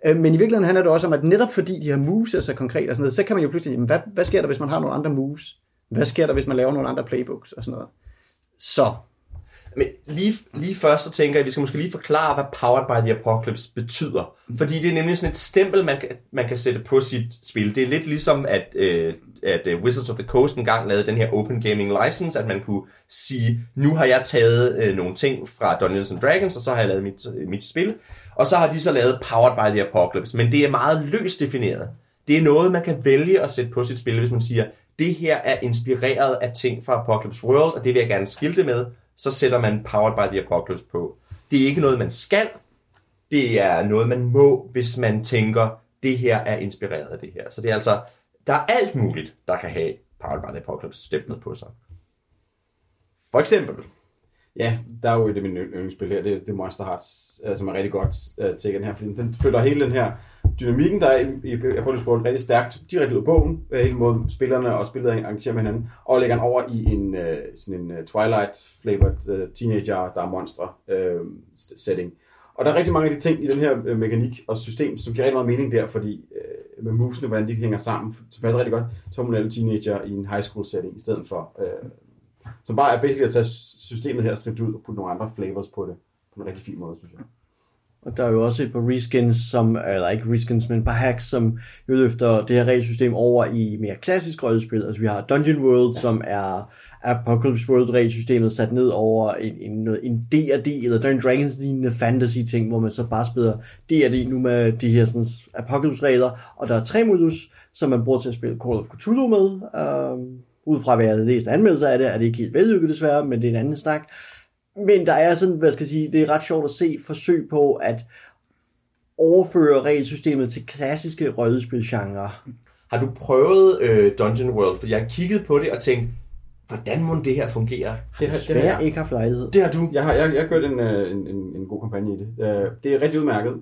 men i virkeligheden handler det også om, at netop fordi de her moves er så konkret og sådan noget, så kan man jo pludselig, hvad sker der, hvis man har nogle andre moves? Hvad sker der, hvis man laver nogle andre playbooks og sådan noget? Så. Men lige først så tænker jeg, at vi skal måske lige forklare, hvad Powered by the Apocalypse betyder. Fordi det er nemlig sådan et stempel, man kan sætte på sit spil. Det er lidt ligesom, at Wizards of the Coast engang lavede den her Open Gaming License, at man kunne sige, nu har jeg taget nogle ting fra Dungeons & Dragons, og så har jeg lavet mit spil. Og så har de så lavet Powered by the Apocalypse. Men det er meget løst defineret. Det er noget, man kan vælge at sætte på sit spil, hvis man siger, det her er inspireret af ting fra Apocalypse World, og det vil jeg gerne skilte med. Så sætter man Powered by the Apocalypse på. Det er ikke noget, man skal. Det er noget, man må, hvis man tænker, det her er inspireret af det her. Så det er altså, der er alt muligt, der kan have Powered by the Apocalypse stemplet på sig. For eksempel. Ja, der er jo et af mine yndlingsspil her, det er Monster Hearts, som er rigtig godt til den her, fordi den følger hele den her dynamikken, der er i Apocalypse World rigtig stærkt, direkte ud af bogen, hele måden spillerne og spillet arrangerer med hinanden, og lægger den over i sådan en Twilight-flavored teenager, der er monstre setting. Og der er rigtig mange af de ting i den her mekanik og system, som giver rigtig meget mening der, fordi med movesene, hvordan de hænger sammen, så passer rigtig godt til hormonelle teenager i en high school setting, i stedet for... som bare er basically at tage systemet her og strippe ud og putte nogle andre flavors på det på en rigtig fin måde, synes jeg. Og der er jo også et par reskins, eller ikke reskins, men et par hacks, som jo løfter det her regelsystem over i mere klassisk rollespil. Altså vi har Dungeon World, som er Apocalypse World regelsystemet sat ned over en D&D eller Dungeons Dragons lignende fantasy ting, hvor man så bare spiller D&D nu med de her sådan Apocalypse regler. Og der er Tremulus, som man bruger til at spille Call of Cthulhu med. Ud fra hvad jeg læste anmeldelser af det, er det ikke helt vellykket desværre, men det er en anden snak. Men der er sådan, hvad skal jeg sige, det er ret sjovt at se forsøg på at overføre regelsystemet til klassiske rollespilgenre. Har du prøvet Dungeon World? For jeg har kigget på det og tænkt, hvordan må det her fungere? Det har jeg ikke haft lejlighed. Det har du. Jeg har gjort en god kampagne i det. Det er rigtig udmærket.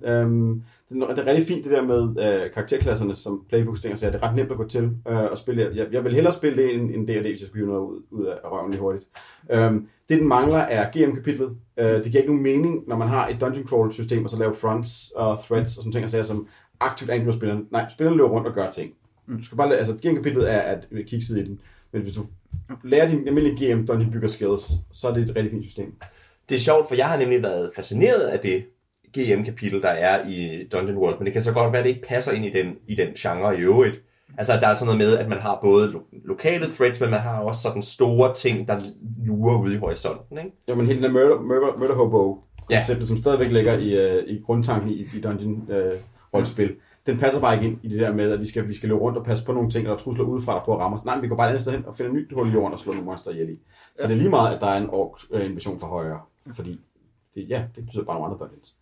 Det er rigtig fint det der med karakterklasserne som playbooks ting, så det er ret nemt at gå til og spille. Jeg vil hellere spille det end D&D, hvis jeg skulle hive noget ud af røven lige hurtigt. Det den mangler er GM-kapitlet. Det giver ikke nogen mening, når man har et dungeon crawl system og så laver fronts og threats og sådan ting og sager, som aktivt angriber spilleren. Nej, spilleren løber rundt og gør ting. Du skal bare GM-kapitlet er at kigge sig i den. Men hvis du lærer din almindelige GM, når de bygger skills, så er det et rigtig fint system. Det er sjovt, for jeg har nemlig været fascineret af det GM-kapitel, der er i Dungeon World, men det kan så godt være, at det ikke passer ind i den genre i øvrigt. Altså, der er sådan noget med, at man har både lokale threats, men man har også sådan store ting, der lurer ude i horisonten, ikke? Jo, men hele den murder hobo-konceptet, som stadigvæk ligger i grundtanken i Dungeon-rollespil, den passer bare ikke ind i det der med, at vi skal løbe rundt og passe på nogle ting, eller trusler udefra, der prøver at ramme os. Nej, vi går bare et andet sted hen og finder en ny hul i jorden og slår nogle monster ihjel i. Så det er lige meget, at der er en ork-invasion fra højre, fordi det betyder bare nogle andre dungeons.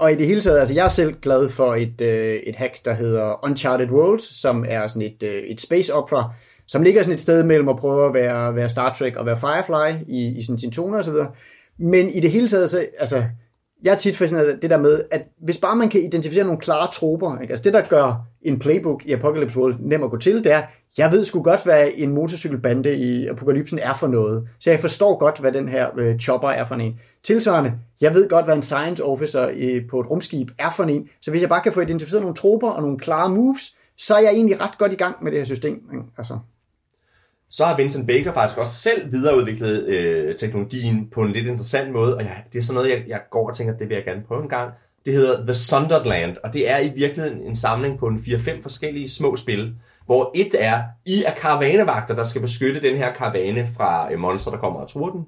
Og i det hele taget, altså jeg er selv glad for et hack, der hedder Uncharted Worlds, som er sådan et space opera, som ligger sådan et sted mellem at prøve at være Star Trek og være Firefly i sådan sine toner og så videre. Men i det hele taget, så, altså... Jeg er tit fascineret det der med, at hvis bare man kan identificere nogle klare troper, ikke? Altså det der gør en playbook i Apocalypse World nem at gå til, det er, jeg ved sgu godt, hvad en motorcykelbande i Apokalypsen er for noget. Så jeg forstår godt, hvad den her chopper er for en. Tilsvarende, jeg ved godt, hvad en science officer på et rumskib er for en. Så hvis jeg bare kan få identificeret nogle troper og nogle klare moves, så er jeg egentlig ret godt i gang med det her system, ikke? Altså. Så har Vincent Baker faktisk også selv videreudviklet teknologien på en lidt interessant måde, og det er sådan noget, jeg går og tænker, det vil jeg gerne prøve en gang. Det hedder The Sundered Land, og det er i virkeligheden en samling på en 4-5 forskellige små spil, hvor et er, I er karavanevagter, der skal beskytte den her karavane fra monster, der kommer og truer den.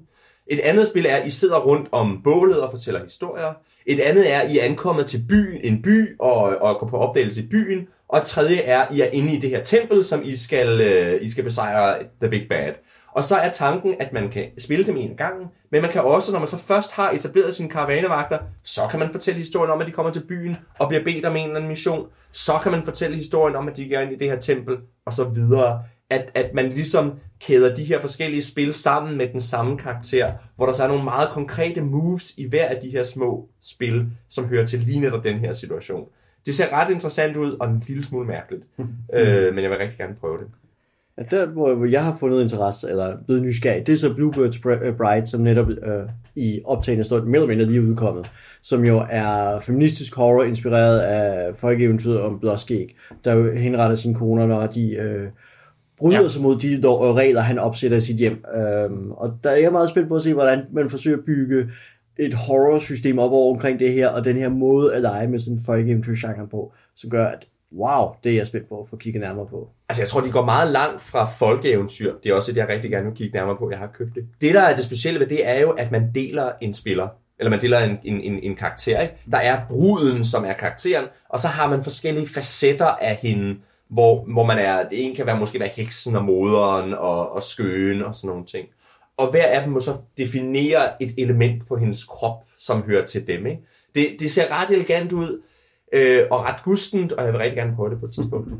Et andet spil er, I sidder rundt om bålet og fortæller historier. Et andet er, I er ankommet til en by og går på opdagelse i byen. Og et tredje er, I er inde i det her tempel, som I skal besejre The Big Bad. Og så er tanken, at man kan spille dem en gang, men man kan også, når man så først har etableret sine karavanevagter, så kan man fortælle historien om, at de kommer til byen og bliver bedt om en eller anden mission. Så kan man fortælle historien om, at de er inde i det her tempel, og så videre. At man ligesom kæder de her forskellige spil sammen med den samme karakter, hvor der så er nogle meget konkrete moves i hver af de her små spil, som hører til lige netop den her situation. Det ser ret interessant ud, og en lille smule mærkeligt. Men jeg vil rigtig gerne prøve det. Ja, der, hvor jeg har fundet interesse, eller blevet nysgerrig, det er så Bluebeard's Bride, som netop i optagende stund mellem mindre lige er udkommet, som jo er feministisk horror, inspireret af folkeeventyret om Blåskæg, der henretter sine koner, når de bryder sig mod de regler, han opsætter i sit hjem. Og der er jeg meget spændt på at se, hvordan man forsøger at bygge et horror-system op over omkring det her, og den her måde at lege med sådan folkeeventyr-genren på, som gør, at wow, det er jeg spændt på at få kigget nærmere på. Altså jeg tror, de går meget langt fra folkeeventyr. Det er også det, jeg rigtig gerne vil kigge nærmere på. Jeg har købt det. Det, der er det specielle ved det, er jo, at man deler en spiller, eller man deler en karakter, ikke? Der er bruden, som er karakteren, og så har man forskellige facetter af hende, hvor man er, en kan være, måske være heksen og moderen og skøen og sådan nogle ting. Og hver af dem må så definere et element på hendes krop, som hører til dem, ikke? Det ser ret elegant ud, og ret gustent, og jeg vil rigtig gerne prøve det på et tidspunkt.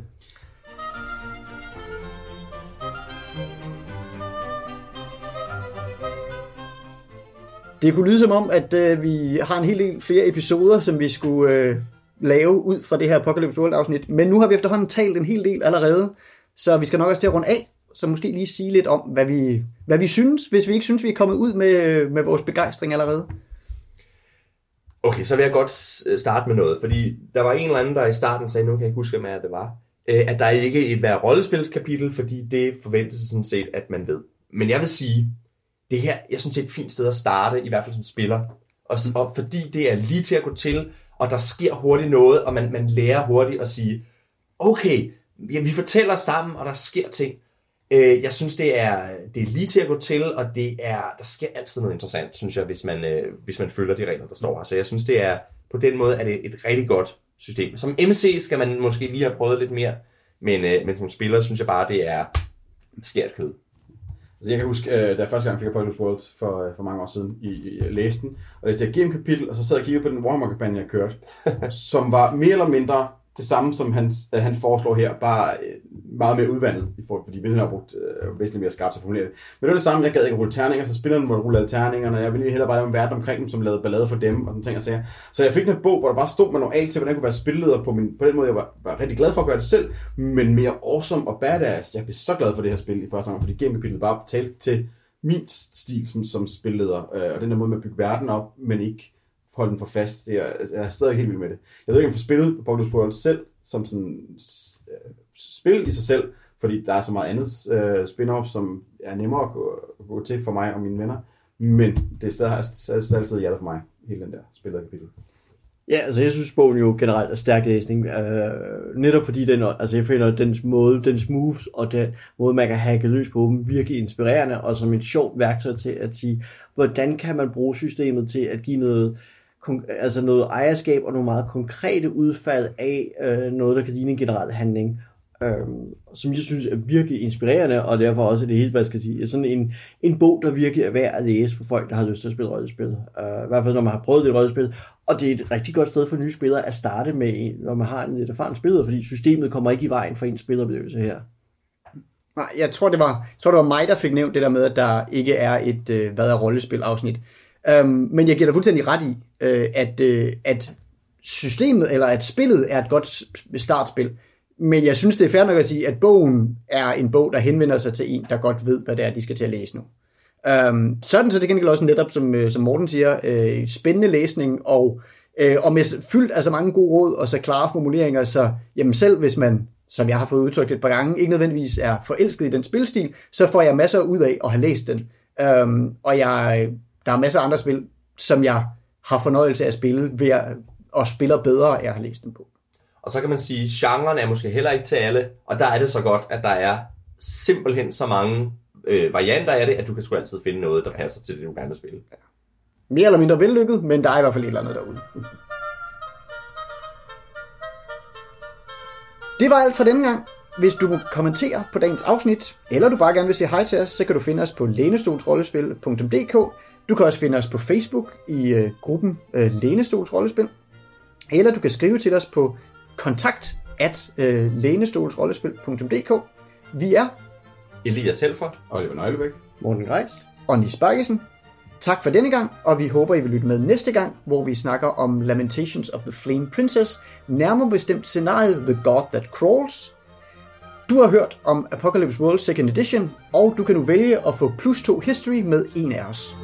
Det kunne lyde som om, at vi har en hel del flere episoder, som vi skulle lave ud fra det her Apocalypse World afsnit. Men nu har vi efterhånden talt en hel del allerede, så vi skal nok også til at runde af, så måske lige sige lidt om, hvad vi synes, hvis vi ikke synes, vi er kommet ud med vores begejstring allerede. Okay, så vil jeg godt starte med noget, fordi der var en eller anden, der i starten sagde, nu kan jeg ikke huske, hvad det var, at der ikke er et rollespilskapitel, fordi det forventes sådan set, at man ved. Men jeg vil sige, det her, jeg synes, det er et fint sted at starte, i hvert fald som spiller, og fordi det er lige til at gå til, og der sker hurtigt noget, og man lærer hurtigt at sige, okay, vi fortæller sammen, og der sker ting. Jeg synes, det er lige til at gå til, og der sker altid noget interessant, synes jeg, hvis man følger de regler, der står her. Så jeg synes, det er på den måde, at det er et rigtig godt system. Som MC skal man måske lige have prøvet lidt mere, men som spiller, synes jeg bare, det er skært kød. Altså, jeg kan huske, da jeg første gang fik Apocalypse World for mange år siden, jeg læste den, og jeg gav en kapitel, og så sad jeg og kiggede på den Warhammer-kampagne, jeg kørte, som var mere eller mindre det samme, som han foreslår her, bare meget mere udvandet, fordi Vincent har brugt væsentligt mere skarpt til at formulere det. Men det var det samme, jeg gad ikke at rulle terninger, så spillerne måtte rulle alle terningerne, og jeg ville hellere bare lave en verden omkring dem, som lavede ballade for dem, og sådan ting og sager. Så jeg fik en bog, hvor der bare stod med nogle alt til, hvordan jeg kunne være spilleder på den måde, jeg var rigtig glad for at gøre det selv, men mere awesome og badass. Jeg blev så glad for det her spil i første omgang, fordi gamekapitlet bare talte til min stil som spilleder, og den der måde med at bygge verden op, men ikke holde den for fast. Jeg er stadig helt vild med det. Jeg ved ikke, om jeg får spillet Apocalypse World selv, som sådan spil i sig selv, fordi der er så meget andet spin-off, som er nemmere at gå til for mig og mine venner. Men det er stadig altid hjertet for mig, hele den der spillede kapitel. Ja, altså jeg synes, bogen jo generelt er stærk læsning. Netop fordi jeg finder dens moves og den måde, man kan hacke løs på dem, virkelig inspirerende, og som et sjovt værktøj til at sige, hvordan kan man bruge systemet til at give noget ejerskab og nogle meget konkrete udfald af noget, der kan ligne en generel handling, som jeg synes er virkelig inspirerende, og derfor også er det helt, hvad jeg skal sige, sådan en bog, der virkelig er værd at læse for folk, der har lyst til at spille rollespil. I hvert fald, når man har prøvet det rollespil, og det er et rigtig godt sted for nye spillere at starte med, når man har en lidt erfaren spiller, fordi systemet kommer ikke i vejen for en spilleroplevelse her. Nej, jeg tror, det var mig, der fik nævnt det der med, at der ikke er et hvad er rollespil-afsnit. Men jeg giver dig fuldstændig ret i, at systemet, eller at spillet er et godt startspil. Men jeg synes, det er fair nok at sige, at bogen er en bog, der henvender sig til en, der godt ved, hvad det er, de skal til at læse nu. Sådan så til gengæld også netop, som Morten siger, spændende læsning, og med fyldt af så mange gode råd og så klare formuleringer, så jamen selv hvis man, som jeg har fået udtrykt et par gange, ikke nødvendigvis er forelsket i den spilstil, så får jeg masser ud af at have læst den. Der er masser af andre spil, som jeg har fornøjelse af at spille, og spiller bedre, at jeg har læst dem på. Og så kan man sige, at genren er måske heller ikke til alle, og der er det så godt, at der er simpelthen så mange varianter af det, at du kan sgu altid finde noget, der passer til det, du gerne vil spille. Ja. Mere eller mindre vellykket, men der er i hvert fald et eller andet derude. Det var alt for denne gang. Hvis du vil kommentere på dagens afsnit, eller du bare gerne vil sige hej til os, så kan du finde os på lænestolsrollespil.dk. Du kan også finde os på Facebook i gruppen Lænestolsrollespil, eller du kan skrive til os på kontakt@lænestolsrollespil.dk. Vi er Elias Helfer, Oliver Nøglebæk, Morten Greis og Nis Bakkesen. Tak for denne gang, og vi håber, I vil lytte med næste gang, hvor vi snakker om Lamentations of the Flame Princess, nærmere bestemt scenariet The God That Crawls. Du har hørt om Apocalypse World 2nd Edition, og du kan nu vælge at få +2 history med en af os.